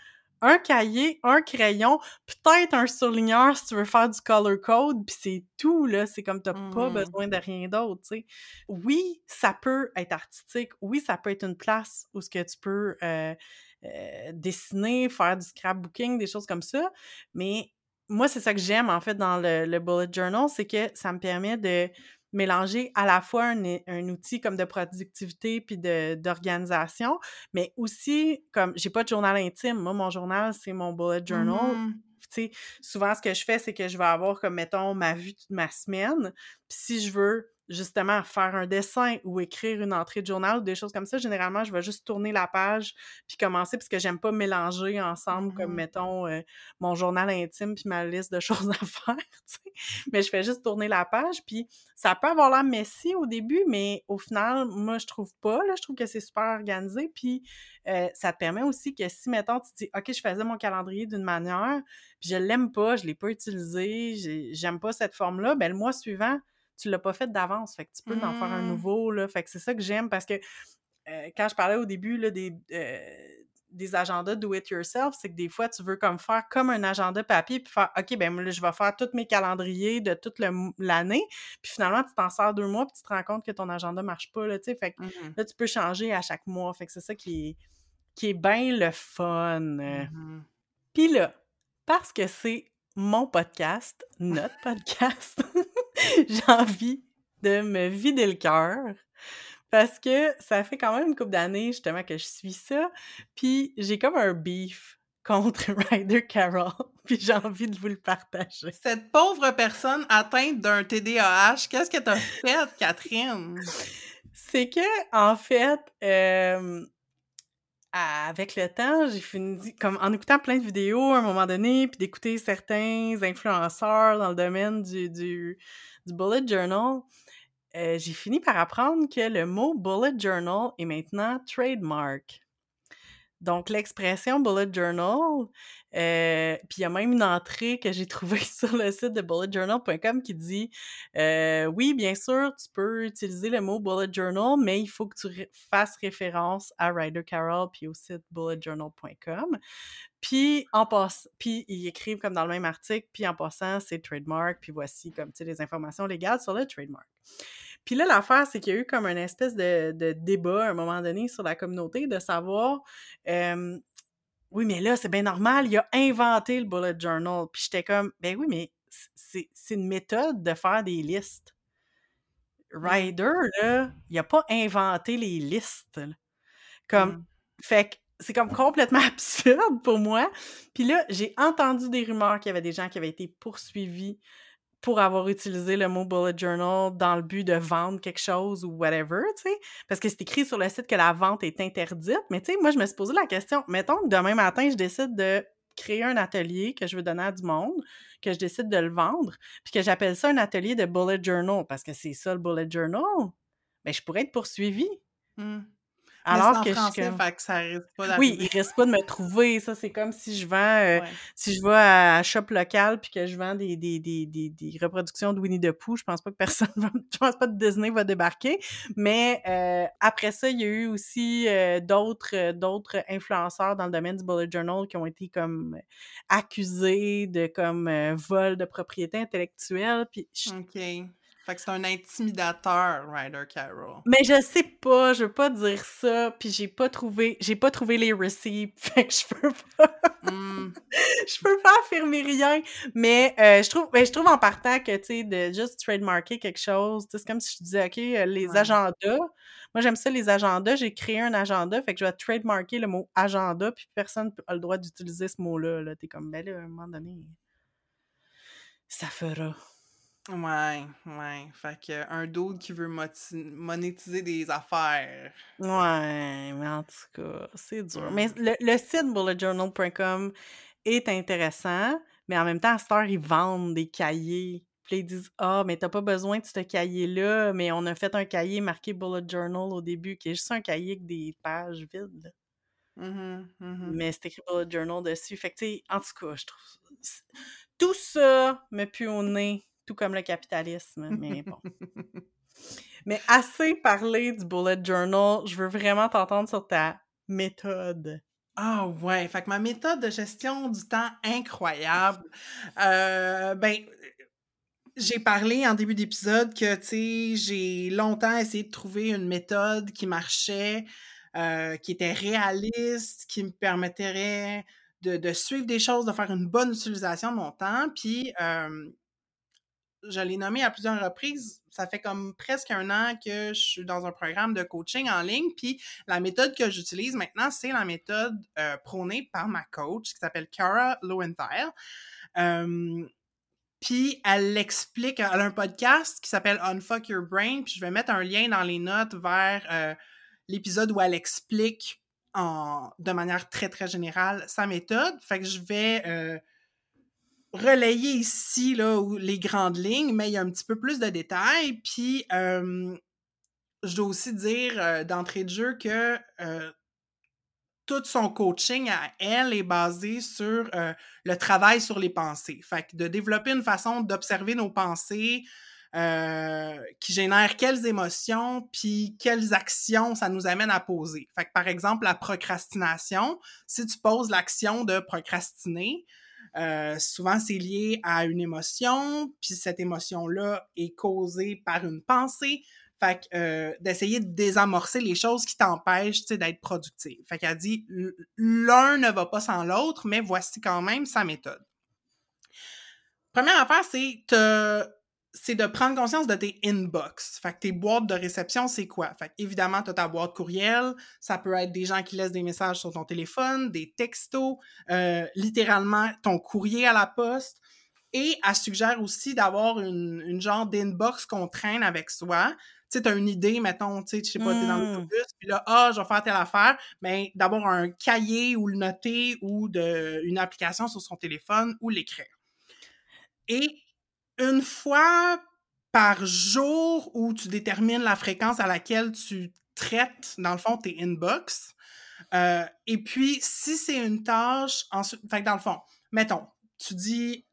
un cahier, un crayon, peut-être un surligneur si tu veux faire du color code, puis c'est tout, là. C'est comme t'as mmh. pas besoin de rien d'autre, tu sais. » Oui, ça peut être artistique. Oui, ça peut être une place où ce que tu peux... Euh, Euh, dessiner, faire du scrapbooking, des choses comme ça, mais moi, c'est ça que j'aime, en fait, dans le, le bullet journal, c'est que ça me permet de mélanger à la fois un, un outil comme de productivité puis de, d'organisation, mais aussi, comme, j'ai pas de journal intime, moi, mon journal, c'est mon bullet journal. Mm-hmm. Tu sais, souvent, ce que je fais, c'est que je vais avoir, comme, mettons, ma vue de ma semaine, puis si je veux justement, faire un dessin ou écrire une entrée de journal ou des choses comme ça, généralement, je vais juste tourner la page puis commencer parce que j'aime pas mélanger ensemble, mmh. comme, mettons, euh, mon journal intime puis ma liste de choses à faire, tu sais. Mais je fais juste tourner la page, puis ça peut avoir l'air messy au début, mais au final, moi, je trouve pas, là, je trouve que c'est super organisé, puis euh, ça te permet aussi que si, mettons, tu dis « Ok, je faisais mon calendrier d'une manière, puis je l'aime pas, je l'ai pas utilisé, j'ai, j'aime pas cette forme-là », ben le mois suivant, tu l'as pas fait d'avance, fait que tu peux mmh. en faire un nouveau, là, fait que c'est ça que j'aime, parce que euh, quand je parlais au début, là, des, euh, des agendas do-it-yourself, c'est que des fois, tu veux comme faire comme un agenda papier, puis faire, OK, ben là, je vais faire tous mes calendriers de toute le, l'année, puis finalement, tu t'en sers deux mois, puis tu te rends compte que ton agenda marche pas, là, tu sais, fait que mmh. là, tu peux changer à chaque mois, fait que c'est ça qui est, qui est bien le fun. Mmh. Puis là, parce que c'est mon podcast, notre podcast, j'ai envie de me vider le cœur parce que ça fait quand même une couple d'années justement que je suis ça, puis j'ai comme un beef contre Ryder Carroll, puis j'ai envie de vous le partager. Cette pauvre personne atteinte d'un T D A H, qu'est-ce que t'as fait, Catherine? C'est que, en fait, euh... avec le temps, j'ai fini, comme en écoutant plein de vidéos à un moment donné, puis d'écouter certains influenceurs dans le domaine du, du, du bullet journal, euh, j'ai fini par apprendre que le mot bullet journal est maintenant trademark. Donc, l'expression bullet journal, euh, puis il y a même une entrée que j'ai trouvée sur le site de bullet journal point com qui dit euh, oui, bien sûr, tu peux utiliser le mot bullet journal, mais il faut que tu ré- fasses référence à Ryder Carroll puis au site bullet journal point com. Puis en pass- puis ils écrivent comme dans le même article, puis en passant, c'est trademark, puis voici comme tu sais les informations légales sur le trademark. Puis là, l'affaire, c'est qu'il y a eu comme une espèce de, de débat à un moment donné sur la communauté de savoir euh, oui, mais là, c'est bien normal, il a inventé le bullet journal. Puis j'étais comme, ben oui, mais c'est, c'est une méthode de faire des listes. Ryder, là, il a pas inventé les listes. Là. Comme, mm. fait que c'est comme complètement absurde pour moi. Puis là, j'ai entendu des rumeurs qu'il y avait des gens qui avaient été poursuivis pour avoir utilisé le mot bullet journal dans le but de vendre quelque chose ou whatever, tu sais, parce que c'est écrit sur le site que la vente est interdite. Mais tu sais, moi, je me suis posé la question, mettons que demain matin, je décide de créer un atelier que je veux donner à du monde, que je décide de le vendre, puis que j'appelle ça un atelier de bullet journal, parce que c'est ça le bullet journal, bien, je pourrais être poursuivie. Mm. Alors que français, je fait que ça risque pas d'arriver. Oui, il risque pas de me trouver. Ça, c'est comme si je vends, euh, ouais. si je vais à shop local puis que je vends des, des, des, des, des reproductions de Winnie the Pooh. Je pense pas que personne, va, je pense pas que Disney va débarquer. Mais euh, après ça, il y a eu aussi euh, d'autres, euh, d'autres influenceurs dans le domaine du bullet journal qui ont été comme accusés de comme euh, vol de propriété intellectuelle. Puis je... Ok. Fait que c'est un intimidateur, Ryder Carroll. Mais je sais pas, je veux pas dire ça, puis j'ai pas trouvé, j'ai pas trouvé les receipts, fait que je peux pas, mm. je peux pas affirmer rien, mais euh, je trouve, ben, je trouve en partant que, tu sais, de juste trademarker quelque chose, c'est comme si je disais, OK, les ouais. agendas, moi j'aime ça les agendas, j'ai créé un agenda, fait que je vais trademarker le mot agenda, puis personne a le droit d'utiliser ce mot-là, là. T'es comme, ben là, à un moment donné, ça fera... Ouais, ouais. Fait qu'un dude qui veut moti- monétiser des affaires. Ouais, mais en tout cas, c'est dur. Mais le, le site bullet journal point com est intéressant, mais en même temps, à cette heure, ils vendent des cahiers. Puis ils disent « Ah, oh, mais t'as pas besoin de ce cahier-là, mais on a fait un cahier marqué bullet journal au début, qui est juste un cahier avec des pages vides. » Mm-hmm, mm-hmm. Mais c'est écrit bullet journal dessus. Fait que, tu sais, en tout cas, je trouve... Tout ça me pue au nez. Tout comme le capitalisme, mais bon. Mais assez parlé du bullet journal, je veux vraiment t'entendre sur ta méthode. Ah oh ouais, fait que ma méthode de gestion du temps incroyable, euh, ben... J'ai parlé en début d'épisode que, tu sais, j'ai longtemps essayé de trouver une méthode qui marchait, euh, qui était réaliste, qui me permettrait de, de suivre des choses, de faire une bonne utilisation de mon temps, puis... Euh, je l'ai nommé à plusieurs reprises, ça fait comme presque un an que je suis dans un programme de coaching en ligne, puis la méthode que j'utilise maintenant, c'est la méthode euh, prônée par ma coach, qui s'appelle Kara Lowenthal, euh, puis elle l'explique, elle a un podcast qui s'appelle « Unfuck Your Brain », puis je vais mettre un lien dans les notes vers euh, l'épisode où elle explique en, de manière très, très générale sa méthode, fait que je vais... Euh, relayer ici là, les grandes lignes, mais il y a un petit peu plus de détails. Puis, euh, je dois aussi dire euh, d'entrée de jeu que euh, tout son coaching à elle est basé sur euh, le travail sur les pensées. Fait que de développer une façon d'observer nos pensées euh, qui génèrent quelles émotions puis quelles actions ça nous amène à poser. Fait que par exemple, la procrastination, si tu poses l'action de procrastiner, Euh, souvent, c'est lié à une émotion, puis cette émotion-là est causée par une pensée. Fait que euh, d'essayer de désamorcer les choses qui t'empêchent, tu sais, d'être productive. Fait qu'elle dit, l'un ne va pas sans l'autre, mais voici quand même sa méthode. Première affaire, c'est, te, c'est de prendre conscience de tes inbox. Fait que tes boîtes de réception, c'est quoi? Fait qu'évidemment, tu as ta boîte courriel, ça peut être des gens qui laissent des messages sur ton téléphone, des textos, euh, littéralement ton courrier à la poste. Et elle suggère aussi d'avoir une, une genre d'inbox qu'on traîne avec soi. Tu sais, tu as une idée, mettons, tu sais, je sais pas, tu es dans l'autobus, puis là, ah, je vais faire telle affaire, mais d'avoir un cahier ou le noter ou de, une application sur son téléphone ou l'écrire. Et une fois par jour où tu détermines la fréquence à laquelle tu traites, dans le fond, tes inbox. Euh, et puis, si c'est une tâche... Ensuite, fait que dans le fond, mettons, tu dis,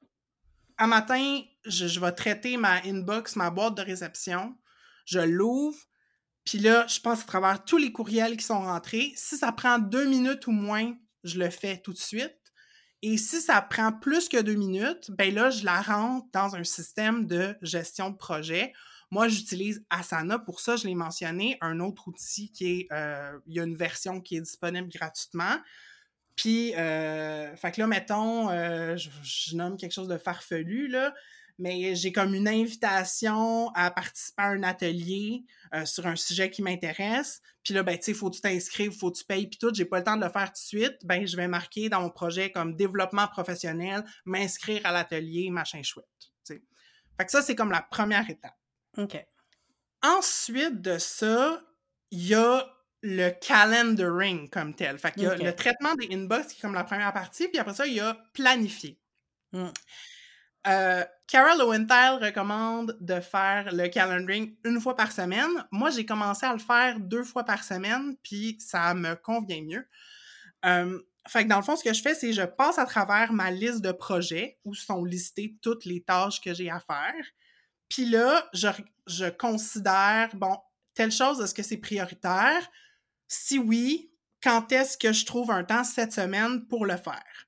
à matin, je, je vais traiter ma inbox, ma boîte de réception, je l'ouvre, puis là, je passe à travers tous les courriels qui sont rentrés. Si ça prend deux minutes ou moins, je le fais tout de suite. Et si ça prend plus que deux minutes, bien là, je la rentre dans un système de gestion de projet. Moi, j'utilise Asana. Pour ça, je l'ai mentionné, un autre outil qui est... Euh, il y a une version qui est disponible gratuitement. Puis, euh, fait que là, mettons, euh, je, je nomme quelque chose de farfelu, là, mais j'ai comme une invitation à participer à un atelier euh, sur un sujet qui m'intéresse. Puis là, ben, tu sais, faut que tu t'inscrives, faut que tu payes, puis tout, j'ai pas le temps de le faire tout de suite. Ben, je vais marquer dans mon projet comme développement professionnel, m'inscrire à l'atelier, machin chouette, tu sais. Fait que ça, c'est comme la première étape. OK. Ensuite de ça, il y a le calendaring comme tel. Fait qu'il y a okay. le traitement des inbox qui est comme la première partie, puis après ça, il y a planifier. Mm. Euh, Kara Lowenthal recommande de faire le calendaring une fois par semaine. Moi, j'ai commencé à le faire deux fois par semaine, puis ça me convient mieux. Euh, fait que dans le fond, ce que je fais, c'est que je passe à travers ma liste de projets où sont listées toutes les tâches que j'ai à faire. Puis là, je, je considère, bon, telle chose, est-ce que c'est prioritaire? Si oui, quand est-ce que je trouve un temps cette semaine pour le faire?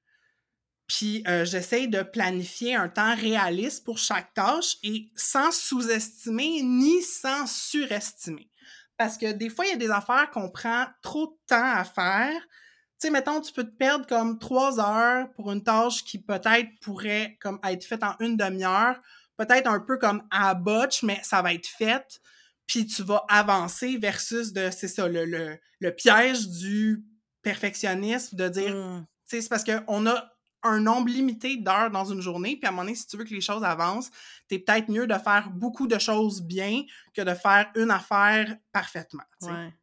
Puis euh, j'essaie de planifier un temps réaliste pour chaque tâche et sans sous-estimer ni sans surestimer. Parce que des fois, il y a des affaires qu'on prend trop de temps à faire. Tu sais, mettons, tu peux te perdre comme trois heures pour une tâche qui peut-être pourrait comme être faite en une demi-heure, peut-être un peu comme à botch, mais ça va être fait, puis tu vas avancer versus de, c'est ça, le, le, le piège du perfectionnisme, de dire, mm. tu sais, c'est parce qu'on a un nombre limité d'heures dans une journée, puis à un moment donné, si tu veux que les choses avancent, t'es peut-être mieux de faire beaucoup de choses bien que de faire une affaire parfaitement, tu sais. Ouais.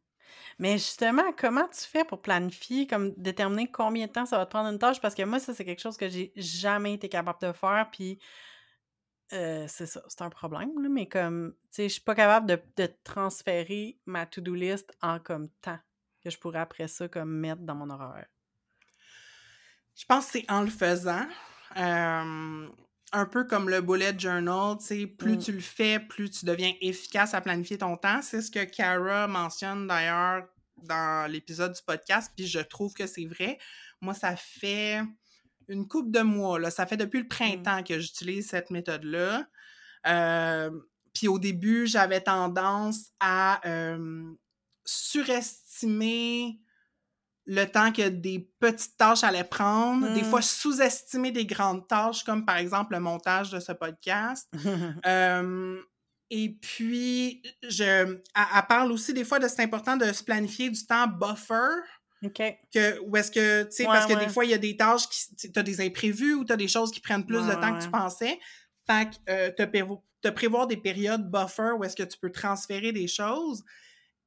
Mais justement, comment tu fais pour planifier, comme déterminer combien de temps ça va te prendre une tâche? Parce que moi, ça, c'est quelque chose que j'ai jamais été capable de faire, puis Euh, c'est ça, c'est un problème, là, mais comme, tu sais, je suis pas capable de, de transférer ma to-do list en comme temps que je pourrais après ça comme mettre dans mon horaire. Je pense que c'est en le faisant, euh, un peu comme le bullet journal, tu sais, plus mm. tu le fais, plus tu deviens efficace à planifier ton temps. C'est ce que Kara mentionne d'ailleurs dans l'épisode du podcast, puis je trouve que c'est vrai. Moi, ça fait une couple de mois, là. Ça fait depuis le printemps que j'utilise cette méthode-là. Euh, puis au début, j'avais tendance à euh, surestimer le temps que des petites tâches allaient prendre, mm. des fois sous-estimer des grandes tâches, comme par exemple le montage de ce podcast. euh, et puis, je, elle parle aussi des fois de c'est important de se planifier du temps buffer. Okay. Que, ou est-ce que, tu sais, ouais, parce que ouais. des fois, il y a des tâches qui, t'as des imprévus ou t'as des choses qui prennent plus ouais, de temps ouais. que tu pensais. Fait que euh, te, prévo- te prévoir des périodes buffer où est-ce que tu peux transférer des choses.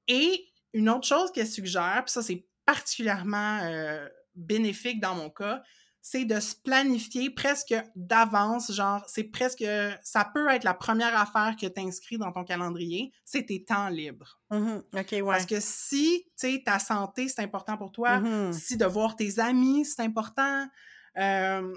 Et une autre chose qu'elle suggère, puis ça, c'est particulièrement euh, bénéfique dans mon cas, c'est de se planifier presque d'avance, genre, c'est presque, ça peut être la première affaire que t'inscris dans ton calendrier, c'est tes temps libres. Mm-hmm. OK, ouais. Parce que si, tu sais, ta santé, c'est important pour toi, mm-hmm. si de voir tes amis, c'est important, euh,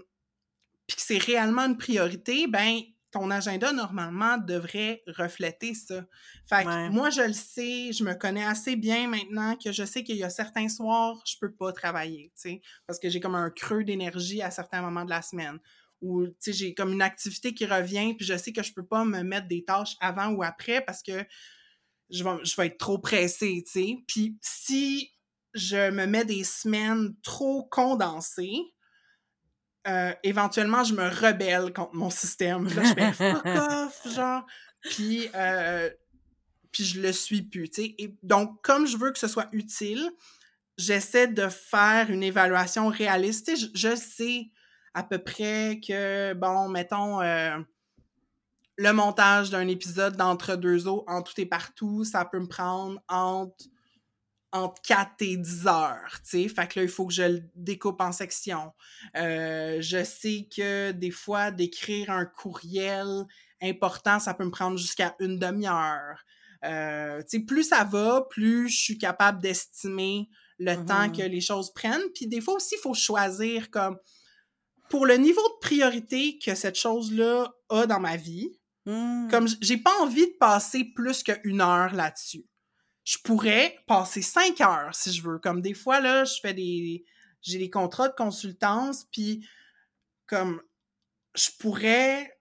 puis que c'est réellement une priorité, ben ton agenda, normalement, devrait refléter ça. Fait que ouais. moi, je le sais, je me connais assez bien maintenant que je sais qu'il y a certains soirs, je peux pas travailler, tu sais, parce que j'ai comme un creux d'énergie à certains moments de la semaine. Ou, tu sais, j'ai comme une activité qui revient, puis je sais que je peux pas me mettre des tâches avant ou après parce que je vais, je vais être trop pressée, tu sais. Puis si je me mets des semaines trop condensées, Euh, éventuellement, je me rebelle contre mon système. Puis là, je fais « fuck off », genre. Puis, euh, puis je le suis plus, tu sais. Et donc, comme je veux que ce soit utile, j'essaie de faire une évaluation réaliste. Tu sais, je, je sais à peu près que, bon, mettons, euh, le montage d'un épisode d'Entre deux eaux, en tout et partout, ça peut me prendre entre, entre quatre et dix heures, tu sais. Fait que là, il faut que je le découpe en sections. Euh, je sais que des fois, d'écrire un courriel important, ça peut me prendre jusqu'à une demi-heure. Euh, tu sais, plus ça va, plus je suis capable d'estimer le mm-hmm. temps que les choses prennent. Puis des fois aussi, il faut choisir comme pour le niveau de priorité que cette chose-là a dans ma vie, mm. comme j'ai pas envie de passer plus qu'une heure là-dessus. Je pourrais passer cinq heures, si je veux. Comme des fois, là, je fais des... J'ai des contrats de consultance, puis comme je pourrais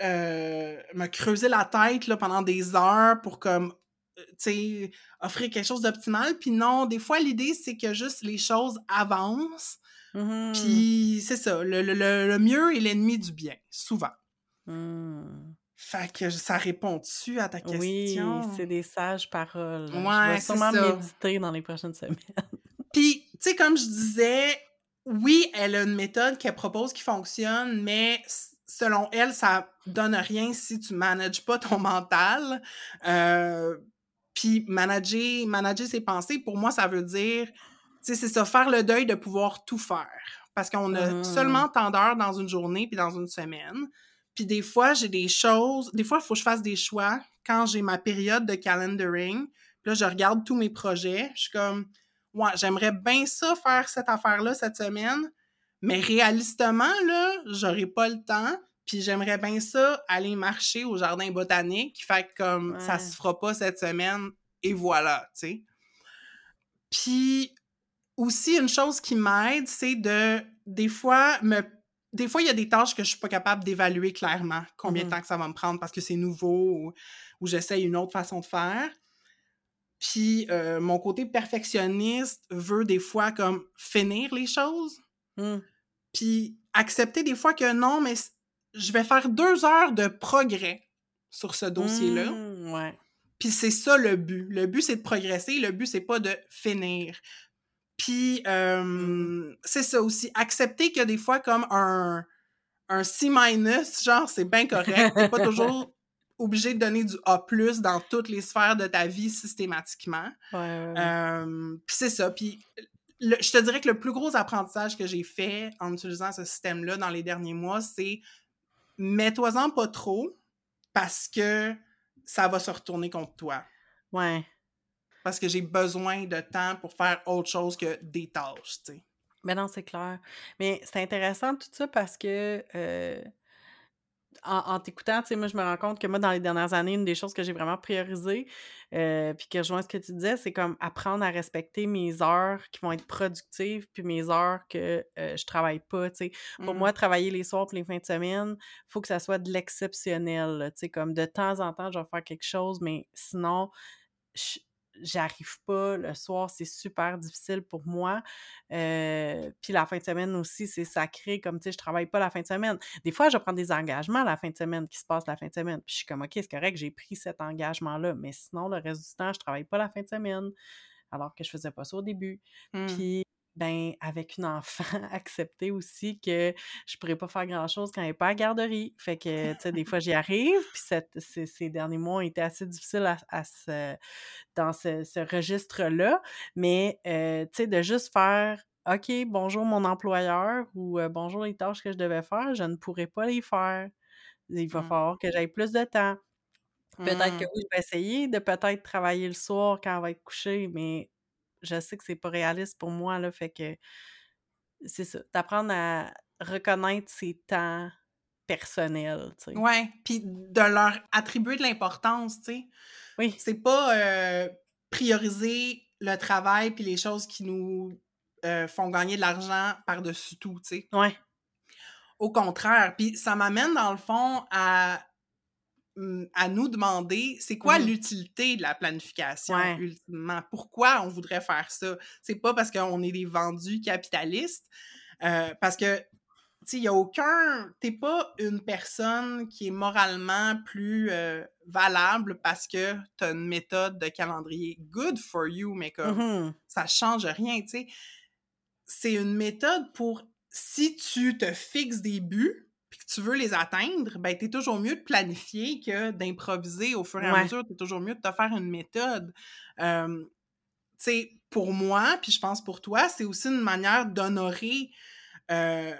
euh, me creuser la tête là, pendant des heures pour comme, tu sais, offrir quelque chose d'optimal. Puis non, des fois, l'idée, c'est que juste les choses avancent. Mm-hmm. Puis c'est ça, le, le, le mieux est l'ennemi du bien, souvent. Mm. Fait que ça répond-tu à ta question? Oui, c'est des sages paroles. Ouais, je vais sûrement ça. méditer dans les prochaines semaines. Puis, tu sais, comme je disais, oui, elle a une méthode qu'elle propose qui fonctionne, mais selon elle, ça donne rien si tu manages pas ton mental. Euh, puis manager, manager ses pensées, pour moi, ça veut dire, tu sais, c'est ça, faire le deuil de pouvoir tout faire. Parce qu'on a mmh. seulement tant d'heures dans une journée puis dans une semaine. Puis des fois, j'ai des choses... Des fois, il faut que je fasse des choix. Quand j'ai ma période de calendaring, puis là, je regarde tous mes projets. Je suis comme, ouais, j'aimerais bien ça, faire cette affaire-là cette semaine, mais réalistement, là, j'aurais pas le temps. Puis j'aimerais bien ça, aller marcher au jardin botanique. Fait que comme, ouais. ça se fera pas cette semaine, et voilà, tu sais. Puis aussi, une chose qui m'aide, c'est de, des fois, me Des fois, il y a des tâches que je suis pas capable d'évaluer clairement combien mmh. de temps que ça va me prendre parce que c'est nouveau ou, ou j'essaye une autre façon de faire. Puis, euh, mon côté perfectionniste veut des fois comme finir les choses. Mmh. Puis, accepter des fois que non, mais je vais faire deux heures de progrès sur ce dossier-là. Mmh, ouais. Puis, c'est ça le but. Le but, c'est de progresser. Le but, c'est pas de finir. Puis, euh, mm. c'est ça aussi, accepter que des fois, comme un, un C-, genre, c'est bien correct. T'es pas toujours obligé de donner du A plus, dans toutes les sphères de ta vie systématiquement. Ouais, ouais, ouais. Euh, puis c'est ça. Puis le, je te dirais que le plus gros apprentissage que j'ai fait en utilisant ce système-là dans les derniers mois, c'est « mets-toi-en pas trop, parce que ça va se retourner contre toi. » Ouais. Parce que j'ai besoin de temps pour faire autre chose que des tâches, tu sais. Mais non, c'est clair. Mais c'est intéressant tout ça parce que, euh, en, en t'écoutant, tu sais, moi, je me rends compte que moi, dans les dernières années, une des choses que j'ai vraiment priorisées, euh, puis que je vois ce que tu disais, c'est comme apprendre à respecter mes heures qui vont être productives, puis mes heures que euh, je travaille pas, tu sais. Pour mm. moi, travailler les soirs puis les fins de semaine, il faut que ça soit de l'exceptionnel, tu sais, comme de temps en temps, je vais faire quelque chose, mais sinon, je... j'arrive pas le soir, c'est super difficile pour moi. Euh, puis la fin de semaine aussi, c'est sacré, comme tu sais, je travaille pas la fin de semaine. Des fois, je prends des engagements la fin de semaine qui se passent la fin de semaine. Puis je suis comme, OK, c'est correct, j'ai pris cet engagement-là, mais sinon, le reste du temps, je travaille pas la fin de semaine, alors que je faisais pas ça au début. Mm. Puis, ben, avec une enfant, accepter aussi que je pourrais pas faire grand-chose quand elle est pas à la garderie. Fait que, tu sais, des fois, j'y arrive, puis cette, ces, ces derniers mois ont été assez difficiles à, à ce, dans ce, ce registre-là, mais, euh, tu sais, de juste faire « OK, bonjour mon employeur » ou « Bonjour les tâches que je devais faire, je ne pourrais pas les faire. Il va mmh. falloir que j'aille plus de temps. » Peut-être mmh. que oui, je vais essayer de peut-être travailler le soir quand on va être couché, mais je sais que c'est pas réaliste pour moi, là, fait que c'est ça, d'apprendre à reconnaître ses temps personnels, tu sais. Ouais, puis de leur attribuer de l'importance, tu sais. Oui. C'est pas euh, prioriser le travail puis les choses qui nous euh, font gagner de l'argent par-dessus tout, tu sais. Ouais. Au contraire, puis ça m'amène, dans le fond, à... à nous demander, c'est quoi mmh. l'utilité de la planification, ouais. ultimement? Pourquoi on voudrait faire ça? C'est pas parce qu'on est des vendus capitalistes, euh, parce que, tu sais, il y a aucun... T'es pas une personne qui est moralement plus euh, valable parce que t'as une méthode de calendrier good for you, mais comme, mmh. ça change rien, tu sais. C'est une méthode pour... Si tu te fixes des buts, puis que tu veux les atteindre, ben t'es toujours mieux de planifier que d'improviser au fur et ouais. à mesure, t'es toujours mieux de te faire une méthode. Euh, tu sais, pour moi, puis je pense pour toi, c'est aussi une manière d'honorer euh,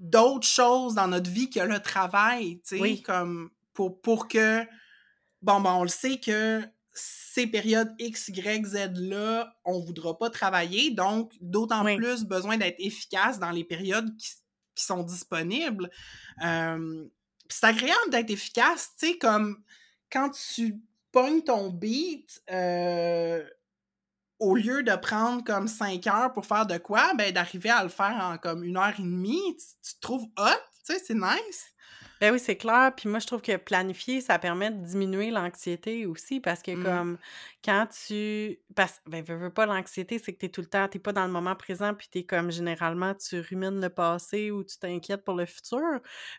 d'autres choses dans notre vie que le travail, tu sais, oui. comme pour, pour que, bon, ben on le sait que ces périodes X, Y, Z-là, on voudra pas travailler, donc d'autant oui. plus besoin d'être efficace dans les périodes qui qui sont disponibles. Euh, c'est agréable d'être efficace, tu sais, comme quand tu pognes ton beat, euh, au lieu de prendre comme cinq heures pour faire de quoi, ben d'arriver à le faire en comme une heure et demie, tu, tu te trouves hot, tu sais, c'est nice. Ben oui, c'est clair. Puis moi, je trouve que planifier, ça permet de diminuer l'anxiété aussi, parce que mm. comme quand tu... Parce, ben, veux, veux pas, l'anxiété, c'est que t'es tout le temps, t'es pas dans le moment présent, puis t'es comme, généralement, tu rumines le passé ou tu t'inquiètes pour le futur.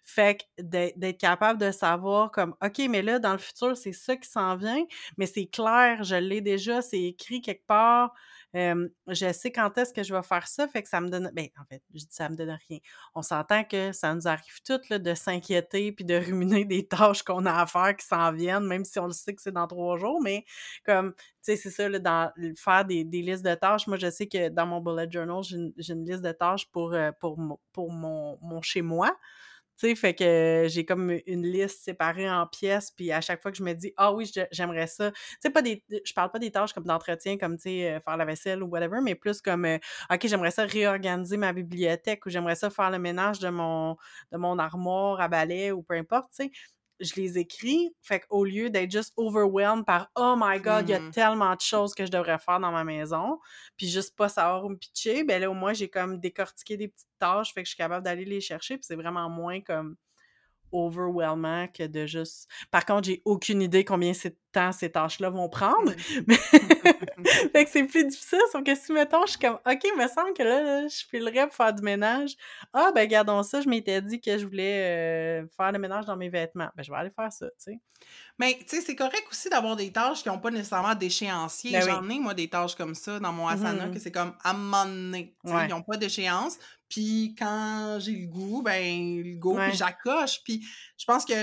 Fait que d'être capable de savoir comme, OK, mais là, dans le futur, c'est ça qui s'en vient, mais c'est clair, je l'ai déjà, c'est écrit quelque part. Euh, je sais quand est-ce que je vais faire ça, fait que ça me donne... Ben, en fait, je dis ça me donne rien. On s'entend que ça nous arrive toutes là, de s'inquiéter puis de ruminer des tâches qu'on a à faire qui s'en viennent, même si on le sait que c'est dans trois jours, mais comme, tu sais, c'est ça, là, dans faire des, des listes de tâches. Moi, je sais que dans mon bullet journal, j'ai une, j'ai une liste de tâches pour, euh, pour, pour mon, mon chez-moi. Tu sais, fait que j'ai comme une liste séparée en pièces, puis à chaque fois que je me dis « Ah oui, je, j'aimerais ça », tu sais, pas des, je parle pas des tâches comme d'entretien, comme, tu sais, euh, faire la vaisselle ou whatever, mais plus comme euh, « OK, j'aimerais ça réorganiser ma bibliothèque » ou « J'aimerais ça faire le ménage de mon, de mon armoire à balai » ou peu importe, tu sais. Je les écris, fait qu'au lieu d'être juste overwhelmed par « Oh my God, il mm-hmm. y a tellement de choses que je devrais faire dans ma maison », puis juste pas savoir où me pitcher, ben là, au moins, j'ai comme décortiqué des petites tâches, fait que je suis capable d'aller les chercher, puis c'est vraiment moins comme overwhelmant que de juste... Par contre, j'ai aucune idée combien de temps ces tâches-là vont prendre, mais... fait que c'est plus difficile, sauf que si, mettons, je suis comme « OK, il me semble que là, là je filerais pour faire du ménage. Ah, ben, gardons ça, je m'étais dit que je voulais euh, faire le ménage dans mes vêtements. Ben, je vais aller faire ça, tu sais. » Mais, tu sais, c'est correct aussi d'avoir des tâches qui n'ont pas nécessairement d'échéancier. Ben J'en oui. ai, moi, des tâches comme ça dans mon Asana, mm-hmm. que c'est comme à un moment donné. Ouais. Ils n'ont pas d'échéance. Puis quand j'ai le goût, ben le goût, ouais. puis j'accoche. Puis je pense que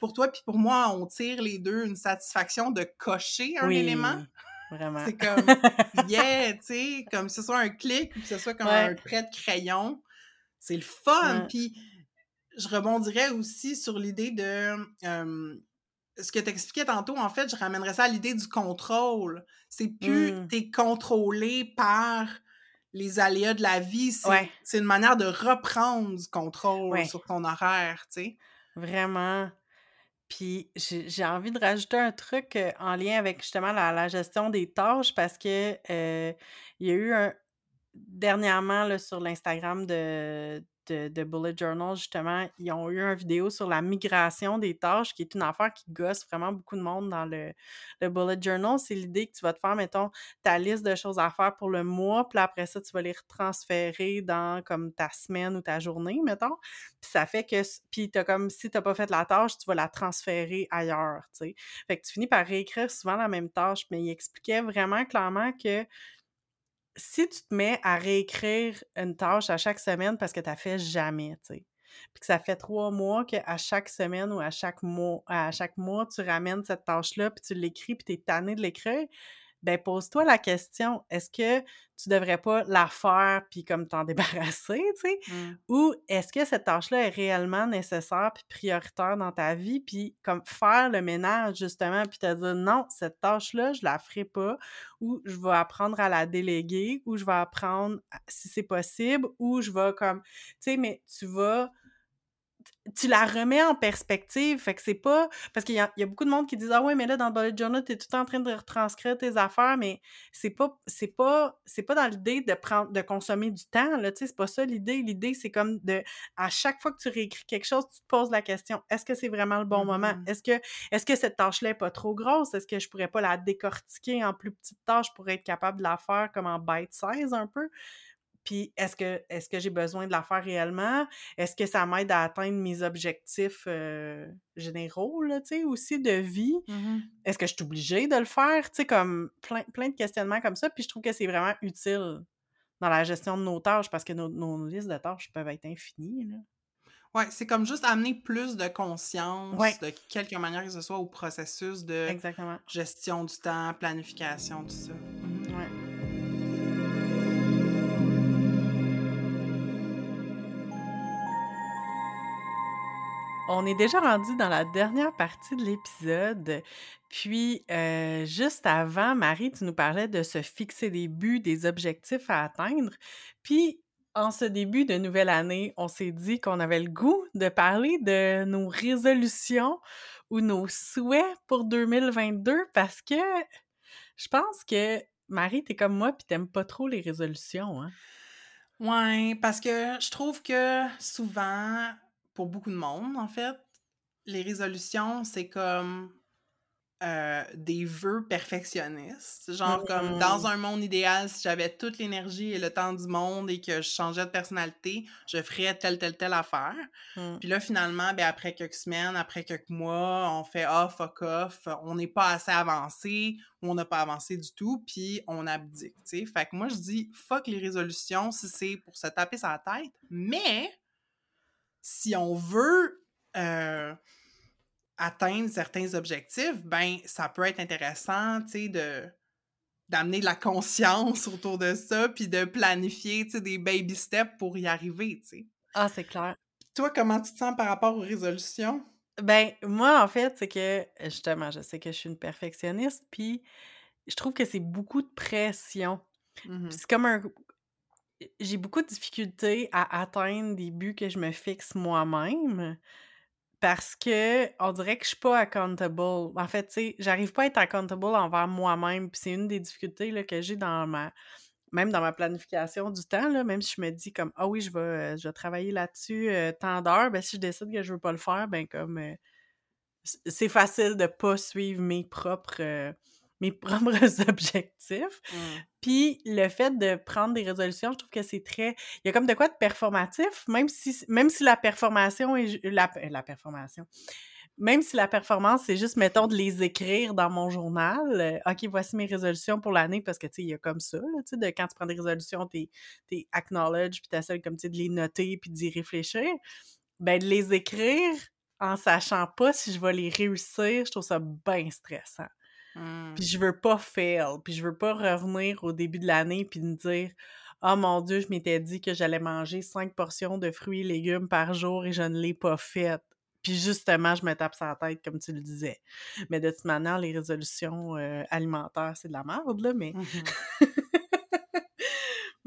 pour toi puis pour moi, on tire les deux une satisfaction de cocher un oui, élément. Vraiment. C'est comme, yeah, tu sais, comme que ce soit un clic, que ce soit comme ouais. un trait de crayon. C'est le fun. Ouais. Puis je rebondirais aussi sur l'idée de... Euh, ce que t'expliquais tantôt, en fait, je ramènerais ça à l'idée du contrôle. C'est plus mm. t'es contrôlé par... les aléas de la vie, c'est, ouais. c'est une manière de reprendre du contrôle ouais. sur ton horaire, tu sais. Vraiment. Puis j'ai, j'ai envie de rajouter un truc en lien avec justement la, la gestion des tâches, parce que euh, il y a eu un... Dernièrement, là, sur l'Instagram de... De, de Bullet Journal, justement, ils ont eu une vidéo sur la migration des tâches, qui est une affaire qui gosse vraiment beaucoup de monde dans le, le Bullet Journal. C'est l'idée que tu vas te faire, mettons, ta liste de choses à faire pour le mois, puis après ça, tu vas les retransférer dans, comme, ta semaine ou ta journée, mettons. Puis ça fait que, puis t'as comme, si t'as pas fait la tâche, tu vas la transférer ailleurs, tu sais. Fait que tu finis par réécrire souvent la même tâche, mais il expliquait vraiment clairement que si tu te mets à réécrire une tâche à chaque semaine parce que tu la fais jamais, tu sais, puis que ça fait trois mois qu'à chaque semaine ou à chaque mois, à chaque mois, tu ramènes cette tâche-là, puis tu l'écris, puis tu es tanné de l'écrire, ben pose-toi la question, est-ce que tu devrais pas la faire puis comme t'en débarrasser, tu sais, mm. ou est-ce que cette tâche-là est réellement nécessaire puis prioritaire dans ta vie, puis comme faire le ménage, justement, puis te dire non, cette tâche-là, je la ferai pas, ou je vais apprendre à la déléguer, ou je vais apprendre, si c'est possible, ou je vais comme, tu sais, mais tu vas... tu la remets en perspective, fait que c'est pas... Parce qu'il y a, il y a beaucoup de monde qui disent « Ah ouais, mais là, dans le bullet journal, t'es tout le temps en train de retranscrire tes affaires, mais c'est pas, c'est pas, c'est pas dans l'idée de prendre, de consommer du temps, là, tu sais, c'est pas ça l'idée. L'idée, c'est comme de... À chaque fois que tu réécris quelque chose, tu te poses la question « Est-ce que c'est vraiment le bon mm-hmm. moment? Est-ce que, est-ce que cette tâche-là est pas trop grosse? Est-ce que je pourrais pas la décortiquer en plus petites tâches pour être capable de la faire comme en bite size un peu? » Puis, est-ce que, est-ce que j'ai besoin de la faire réellement? Est-ce que ça m'aide à atteindre mes objectifs euh, généraux, là, tu sais, aussi, de vie? Mm-hmm. Est-ce que je suis obligée de le faire? Tu sais, comme plein, plein de questionnements comme ça. Puis, je trouve que c'est vraiment utile dans la gestion de nos tâches, parce que nos, nos listes de tâches peuvent être infinies, là. Oui, c'est comme juste amener plus de conscience, ouais. de quelque manière que ce soit, au processus de Exactement. Gestion du temps, planification, tout ça. Mm-hmm. Oui. On est déjà rendu dans la dernière partie de l'épisode, puis euh, juste avant, Marie, tu nous parlais de se fixer des buts, des objectifs à atteindre, puis en ce début de nouvelle année, on s'est dit qu'on avait le goût de parler de nos résolutions ou nos souhaits pour deux mille vingt-deux, parce que je pense que, Marie, t'es comme moi, puis t'aimes pas trop les résolutions, hein? Ouais, parce que je trouve que souvent... pour beaucoup de monde, en fait, les résolutions, c'est comme euh, des vœux perfectionnistes. Genre, mmh. comme dans un monde idéal, si j'avais toute l'énergie et le temps du monde et que je changeais de personnalité, je ferais telle, telle, telle affaire. Mmh. Puis là, finalement, ben, après quelques semaines, après quelques mois, on fait « Ah, oh, fuck off », on n'est pas assez avancé, on n'a pas avancé du tout, puis on abdique, tu sais. Fait que moi, je dis « Fuck les résolutions » si c'est pour se taper sa tête, mais si on veut... Euh, atteindre certains objectifs, ben ça peut être intéressant, tu sais, de d'amener de la conscience autour de ça, puis de planifier, tu sais, des baby steps pour y arriver, tu sais. Ah, c'est clair. Toi, comment tu te sens par rapport aux résolutions? Ben moi, en fait, c'est que, justement, je sais que je suis une perfectionniste, puis je trouve que c'est beaucoup de pression. Mm-hmm. Puis c'est comme un... J'ai beaucoup de difficultés à atteindre des buts que je me fixe moi-même, parce que on dirait que je suis pas accountable. En fait, tu sais, j'arrive pas à être accountable envers moi-même, puis c'est une des difficultés là, que j'ai dans ma... Même dans ma planification du temps, là, même si je me dis comme « Ah oui, je vais, je vais travailler là-dessus euh, tant d'heures », ben si je décide que je veux pas le faire, ben comme... Euh, c'est facile de pas suivre mes propres... Euh, mes propres objectifs. Mm. Puis le fait de prendre des résolutions, je trouve que c'est très... Il y a comme de quoi de performatif, même si, même si la performation est... La, la performation... Même si la performance, c'est juste, mettons, de les écrire dans mon journal. « OK, voici mes résolutions pour l'année », parce que, tu sais, il y a comme ça, là, tu sais, de quand tu prends des résolutions, t'es, t'es acknowledge, puis t'essaies comme, tu sais, de les noter, puis d'y réfléchir. Ben de les écrire en sachant pas si je vais les réussir, je trouve ça bien stressant. Mm. Puis je veux pas fail, puis je veux pas revenir au début de l'année puis me dire « Ah, oh, mon Dieu, je m'étais dit que j'allais manger cinq portions de fruits et légumes par jour et je ne l'ai pas faite. » Puis justement, je me tape sur la tête, comme tu le disais. Mais de toute manière, les résolutions euh, alimentaires, c'est de la merde, là, mais... Mm-hmm.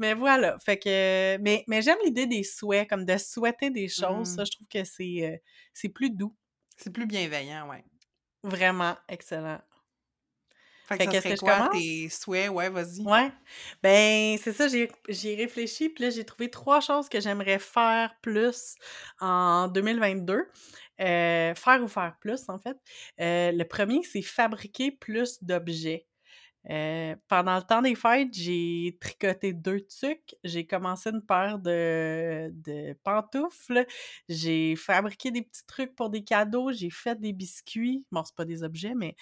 Mais voilà, fait que... Mais, mais j'aime l'idée des souhaits, comme de souhaiter des choses, mm. ça, je trouve que c'est, euh, c'est plus doux. C'est plus bienveillant, ouais. Vraiment excellent. Fait que fait ça serait que quoi, tes souhaits? Ouais, vas-y. Ouais. Ben, c'est ça, j'ai, j'ai réfléchi, puis là, j'ai trouvé trois choses que j'aimerais faire plus en deux mille vingt-deux. Euh, faire ou faire plus, en fait. Euh, le premier, c'est fabriquer plus d'objets. Euh, pendant le temps des fêtes, j'ai tricoté deux tucs, j'ai commencé une paire de, de pantoufles, j'ai fabriqué des petits trucs pour des cadeaux, j'ai fait des biscuits. Bon, c'est pas des objets, mais...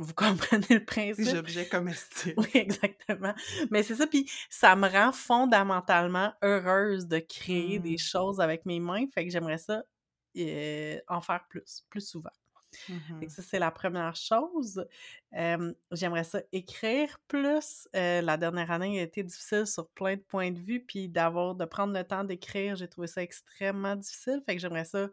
Vous comprenez le principe? Des objets comestibles. Oui, exactement. Mais c'est ça, puis ça me rend fondamentalement heureuse de créer mmh. des choses avec mes mains, fait que j'aimerais ça euh, en faire plus, plus souvent. Mmh. Fait que ça, c'est la première chose. Euh, j'aimerais ça écrire plus. Euh, la dernière année a été difficile sur plein de points de vue, puis d'avoir, de prendre le temps d'écrire, j'ai trouvé ça extrêmement difficile, fait que j'aimerais ça...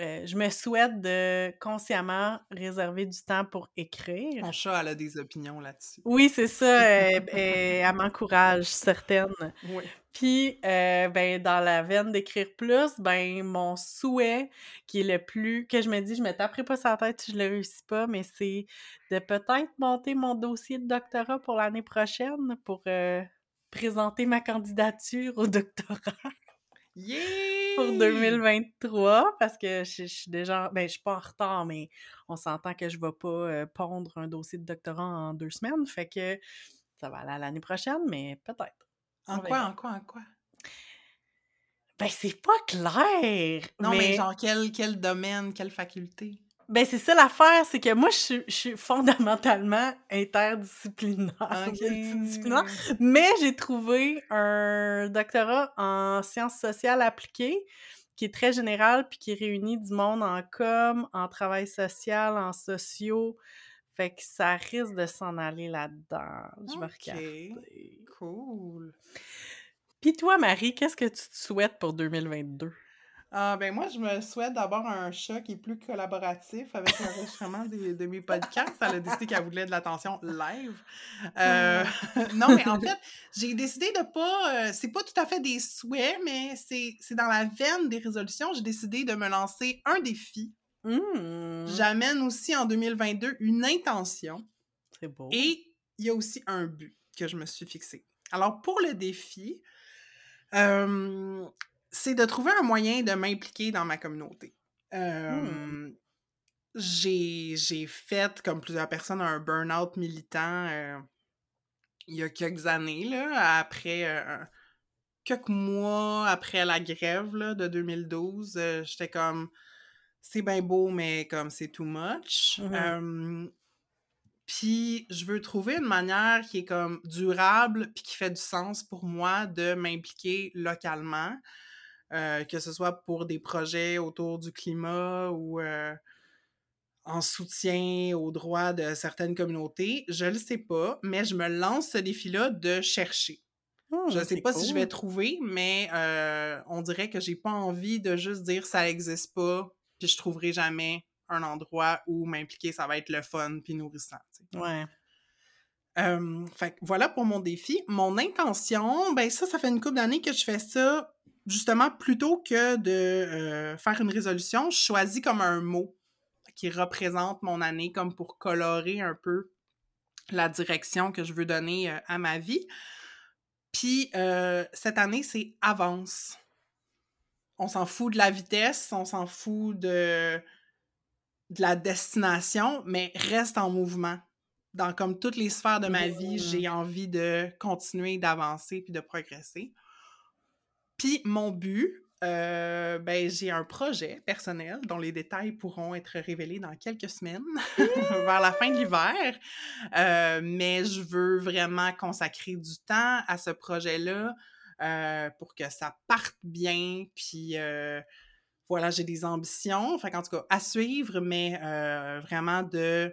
Euh, je me souhaite de consciemment réserver du temps pour écrire. Mon chat, elle a des opinions là-dessus. Oui, c'est ça. Elle, elle m'encourage, certaine. Oui. Puis, euh, ben, dans la veine d'écrire plus, ben, mon souhait qui est le plus... que je me dis, je me taperai pas sur la tête si je le réussis pas, mais c'est de peut-être monter mon dossier de doctorat pour l'année prochaine pour euh, présenter ma candidature au doctorat. Yeah! Pour deux mille vingt-trois, parce que je, je suis déjà... Ben, je suis pas en retard, mais on s'entend que je vais pas euh, pondre un dossier de doctorat en deux semaines, fait que ça va aller à l'année prochaine, mais peut-être. En quoi, en quoi, en quoi? Ben, c'est pas clair! Non, mais, mais genre, quel, quel domaine, quelle faculté? Ben, c'est ça l'affaire, c'est que moi, je, je suis fondamentalement interdisciplinaire, okay. mais j'ai trouvé un doctorat en sciences sociales appliquées, qui est très général, puis qui réunit du monde en com, en travail social, en sociaux, fait que ça risque de s'en aller là-dedans, je vais okay. regarder. Cool! Puis toi, Marie, qu'est-ce que tu te souhaites pour deux mille vingt-deux? Euh, ben moi, je me souhaite d'abord un chat qui est plus collaboratif avec l'enregistrement de, de mes podcasts. Elle a décidé qu'elle voulait de l'attention live. Euh, non, mais en fait, j'ai décidé de pas... Euh, c'est pas tout à fait des souhaits, mais c'est, c'est dans la veine des résolutions. J'ai décidé de me lancer un défi. Mmh. J'amène aussi en deux mille vingt-deux une intention. C'est beau. Et il y a aussi un but que je me suis fixé. Alors, pour le défi... Euh, c'est de trouver un moyen de m'impliquer dans ma communauté. Euh, hmm. j'ai, j'ai fait, comme plusieurs personnes, un burn-out militant euh, il y a quelques années, là, après euh, quelques mois après la grève là, de deux mille douze. Euh, j'étais comme, c'est bien beau, mais comme c'est too much. Mm-hmm. Euh, Puis, je veux trouver une manière qui est comme durable puis qui fait du sens pour moi de m'impliquer localement, euh, que ce soit pour des projets autour du climat ou euh, en soutien aux droits de certaines communautés. Je le sais pas, mais je me lance ce défi-là de chercher. Mmh, je sais pas cool. si je vais trouver, mais euh, on dirait que j'ai pas envie de juste dire « ça existe pas » puis je trouverai jamais un endroit où m'impliquer, ça va être le fun puis nourrissant. T'sais. Ouais. Euh, fait voilà pour mon défi. Mon intention, ben ça, ça fait une couple d'années que je fais ça. Justement, plutôt que de euh, faire une résolution, je choisis comme un mot qui représente mon année, comme pour colorer un peu la direction que je veux donner euh, à ma vie. Puis euh, cette année, c'est « avance ». On s'en fout de la vitesse, on s'en fout de... de la destination, mais reste en mouvement. Dans comme toutes les sphères de ma vie, j'ai envie de continuer d'avancer puis de progresser. Puis mon but, euh, ben j'ai un projet personnel dont les détails pourront être révélés dans quelques semaines, vers la fin de l'hiver. Euh, mais je veux vraiment consacrer du temps à ce projet-là euh, pour que ça parte bien, puis... Euh, Voilà, j'ai des ambitions, fait qu'en tout cas, à suivre, mais euh, vraiment de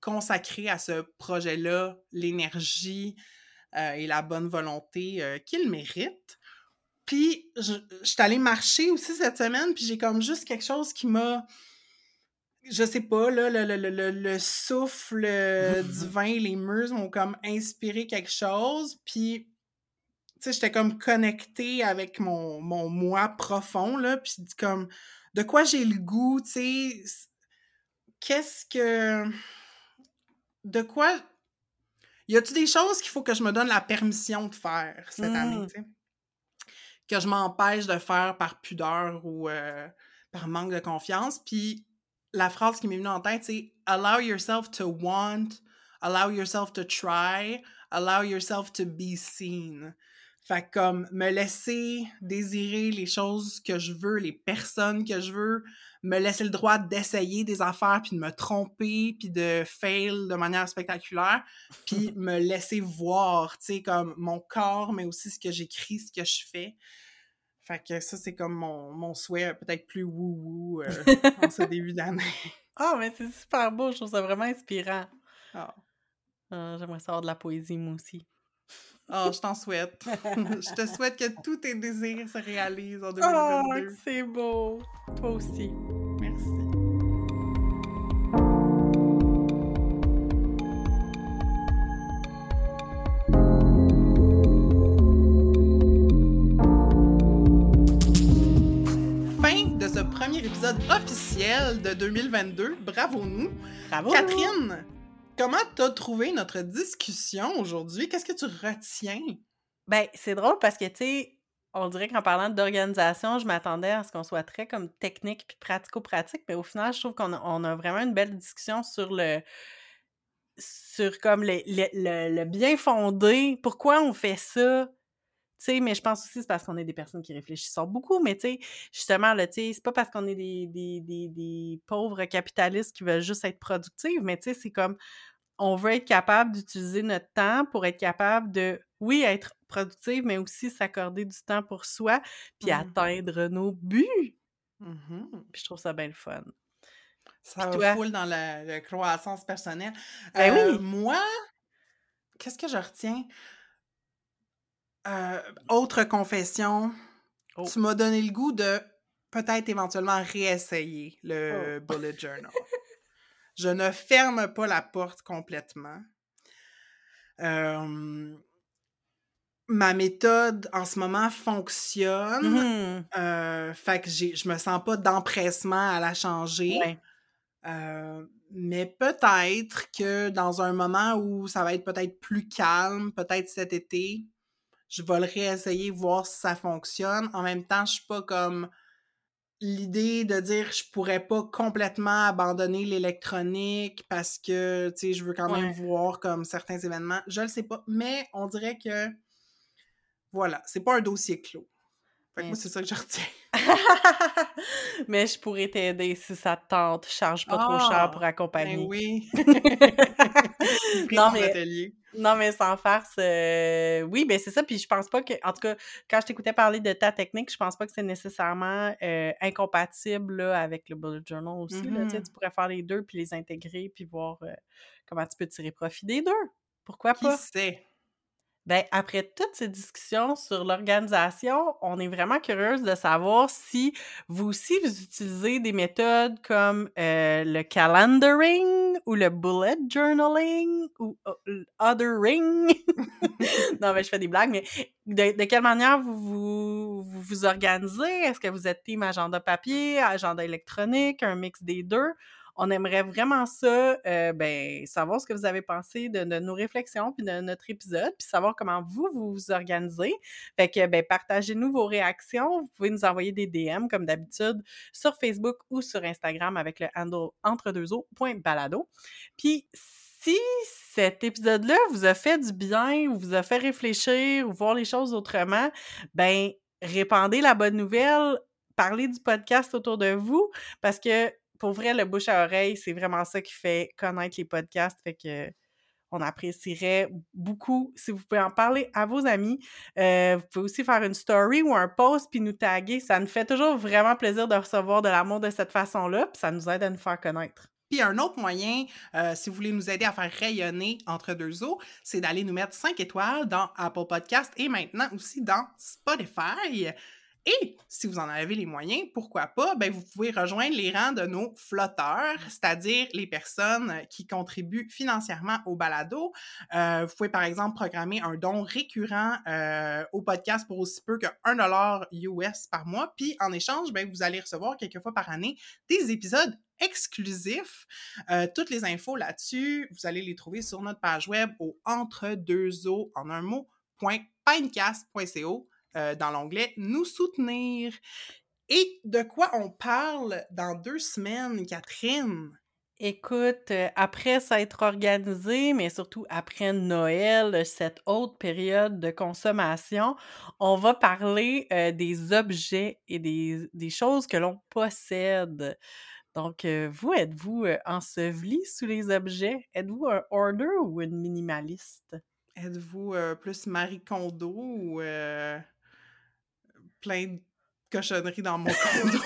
consacrer à ce projet-là l'énergie euh, et la bonne volonté euh, qu'il mérite. Puis, je, je suis allée marcher aussi cette semaine, puis j'ai comme juste quelque chose qui m'a, je sais pas, là, le, le, le, le souffle divin, les muses m'ont comme inspiré quelque chose, puis... Tu sais, j'étais comme connectée avec mon, mon moi profond, là, puis comme, de quoi j'ai le goût, tu sais, qu'est-ce que... De quoi... Y a-tu des choses qu'il faut que je me donne la permission de faire cette mmh. année, tu sais? Que je m'empêche de faire par pudeur ou euh, par manque de confiance, puis la phrase qui m'est venue en tête, c'est « allow yourself to want, allow yourself to try, allow yourself to be seen ». Fait comme me laisser désirer les choses que je veux, les personnes que je veux, me laisser le droit d'essayer des affaires, puis de me tromper, puis de fail de manière spectaculaire, puis me laisser voir, tu sais, comme mon corps, mais aussi ce que j'écris, ce que je fais. Fait que ça, c'est comme mon, mon souhait peut-être plus wou-wou euh, en ce début d'année. Ah, oh, mais c'est super beau, je trouve ça vraiment inspirant. Ah. Oh. Euh, j'aimerais savoir de la poésie, moi aussi. Oh, je t'en souhaite. Je te souhaite que tous tes désirs se réalisent en deux mille vingt-deux. Oh, c'est beau! Toi aussi. Merci. Fin de ce premier épisode officiel de deux mille vingt-deux. Bravo nous! Bravo! Catherine! Comment t'as trouvé notre discussion aujourd'hui? Qu'est-ce que tu retiens? Ben, c'est drôle parce que, tu sais, on dirait qu'en parlant d'organisation, je m'attendais à ce qu'on soit très comme technique puis pratico-pratique, mais au final, je trouve qu'on a, on a vraiment une belle discussion sur le... sur comme le, le, le, le bien fondé. Pourquoi on fait ça? Tu sais, mais je pense aussi c'est parce qu'on est des personnes qui réfléchissent beaucoup, mais tu sais, justement, là, tu sais, c'est pas parce qu'on est des, des, des, des pauvres capitalistes qui veulent juste être productives, mais tu sais, c'est comme, on veut être capable d'utiliser notre temps pour être capable de, oui, être productive, mais aussi s'accorder du temps pour soi, puis mm-hmm. atteindre nos buts. Mm-hmm. Puis je trouve ça bien le fun. Ça foule dans la, la croissance personnelle. Ben euh, oui! Moi, qu'est-ce que je retiens? Euh, autre confession, oh. tu m'as donné le goût de peut-être éventuellement réessayer le oh. bullet journal. Je ne ferme pas la porte complètement. Euh, ma méthode en ce moment fonctionne. Mm-hmm. Euh, fait que j'ai, je me sens pas d'empressement à la changer. Ouais. Euh, mais peut-être que dans un moment où ça va être peut-être plus calme, peut-être cet été... Je vais le réessayer, voir si ça fonctionne. En même temps, je suis pas comme l'idée de dire je pourrais pas complètement abandonner l'électronique parce que, tu sais, je veux quand même ouais. voir comme certains événements, je le sais pas, mais on dirait que voilà, c'est pas un dossier clos. Fait que moi, c'est ça que je retiens. Mais je pourrais t'aider si ça te tente. Charge pas ah, trop cher pour accompagner. Ben oui! non, mais, non, mais sans farce, euh, oui, ben c'est ça. Puis je pense pas que... En tout cas, quand je t'écoutais parler de ta technique, je pense pas que c'est nécessairement euh, incompatible là, avec le bullet journal aussi. Mm-hmm. Là, tu sais, tu pourrais faire les deux, puis les intégrer, puis voir euh, comment tu peux tirer profit des deux. Pourquoi pas? Qui sait? Bien, après toutes ces discussions sur l'organisation, on est vraiment curieuse de savoir si vous aussi, vous utilisez des méthodes comme euh, le calendaring ou le bullet journaling ou uh, othering. Non, mais je fais des blagues, mais de, de quelle manière vous vous, vous vous organisez? Est-ce que vous êtes team agenda papier, agenda électronique, un mix des deux? On aimerait vraiment ça, euh, ben, savoir ce que vous avez pensé de, de nos réflexions puis de notre épisode, puis savoir comment vous, vous vous organisez. Fait que, ben, partagez-nous vos réactions. Vous pouvez nous envoyer des D M, comme d'habitude, sur Facebook ou sur Instagram avec le handle entre deux eaux point balado. Puis, si cet épisode-là vous a fait du bien, vous a fait réfléchir ou voir les choses autrement, ben, répandez la bonne nouvelle, parlez du podcast autour de vous, parce que pour vrai, le bouche à oreille, c'est vraiment ça qui fait connaître les podcasts. Fait que on apprécierait beaucoup si vous pouvez en parler à vos amis. Euh, vous pouvez aussi faire une story ou un post puis nous taguer. Ça nous fait toujours vraiment plaisir de recevoir de l'amour de cette façon-là, puis ça nous aide à nous faire connaître. Puis un autre moyen, euh, si vous voulez nous aider à faire rayonner Entre deux eaux, c'est d'aller nous mettre cinq étoiles dans Apple Podcasts et maintenant aussi dans Spotify. Et si vous en avez les moyens, pourquoi pas, ben vous pouvez rejoindre les rangs de nos flotteurs, c'est-à-dire les personnes qui contribuent financièrement au balado. Euh, vous pouvez par exemple programmer un don récurrent euh, au podcast pour aussi peu que un dollar U S par mois. Puis en échange, ben vous allez recevoir quelques fois par année des épisodes exclusif. Euh, toutes les infos là-dessus, vous allez les trouver sur notre page web au entre deux eaux en un mot, .pinecast point co. Euh, dans l'onglet « Nous soutenir ». Et de quoi on parle dans deux semaines, Catherine? Écoute, euh, après s'être organisé, mais surtout après Noël, cette haute période de consommation, on va parler euh, des objets et des, des choses que l'on possède. Donc, euh, vous, êtes-vous euh, enseveli sous les objets? Êtes-vous un hoarder ou une minimaliste? Êtes-vous euh, plus Marie Kondo ou euh, plein de cochonneries dans mon condo?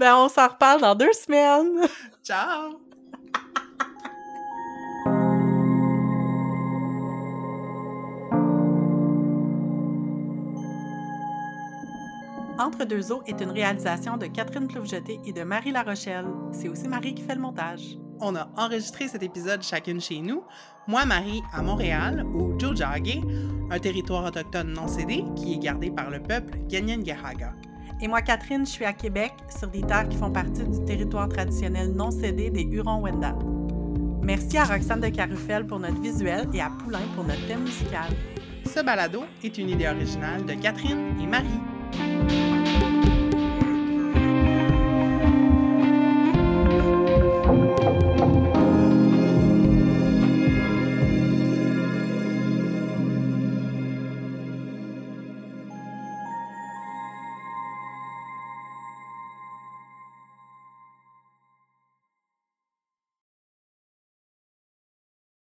Ben, on s'en reparle dans deux semaines! Ciao! Entre deux eaux est une réalisation de Catherine Clouff-Jeté et de Marie Larochelle. C'est aussi Marie qui fait le montage. On a enregistré cet épisode chacune chez nous, moi, Marie, à Montréal, au Tiohtià:ke, un territoire autochtone non cédé qui est gardé par le peuple Kanien'kehá:ka. Et moi, Catherine, je suis à Québec, sur des terres qui font partie du territoire traditionnel non cédé des Hurons-Wendat. Merci à Roxane de Carufel pour notre visuel et à Poulain pour notre thème musical. Ce balado est une idée originale de Catherine et Marie.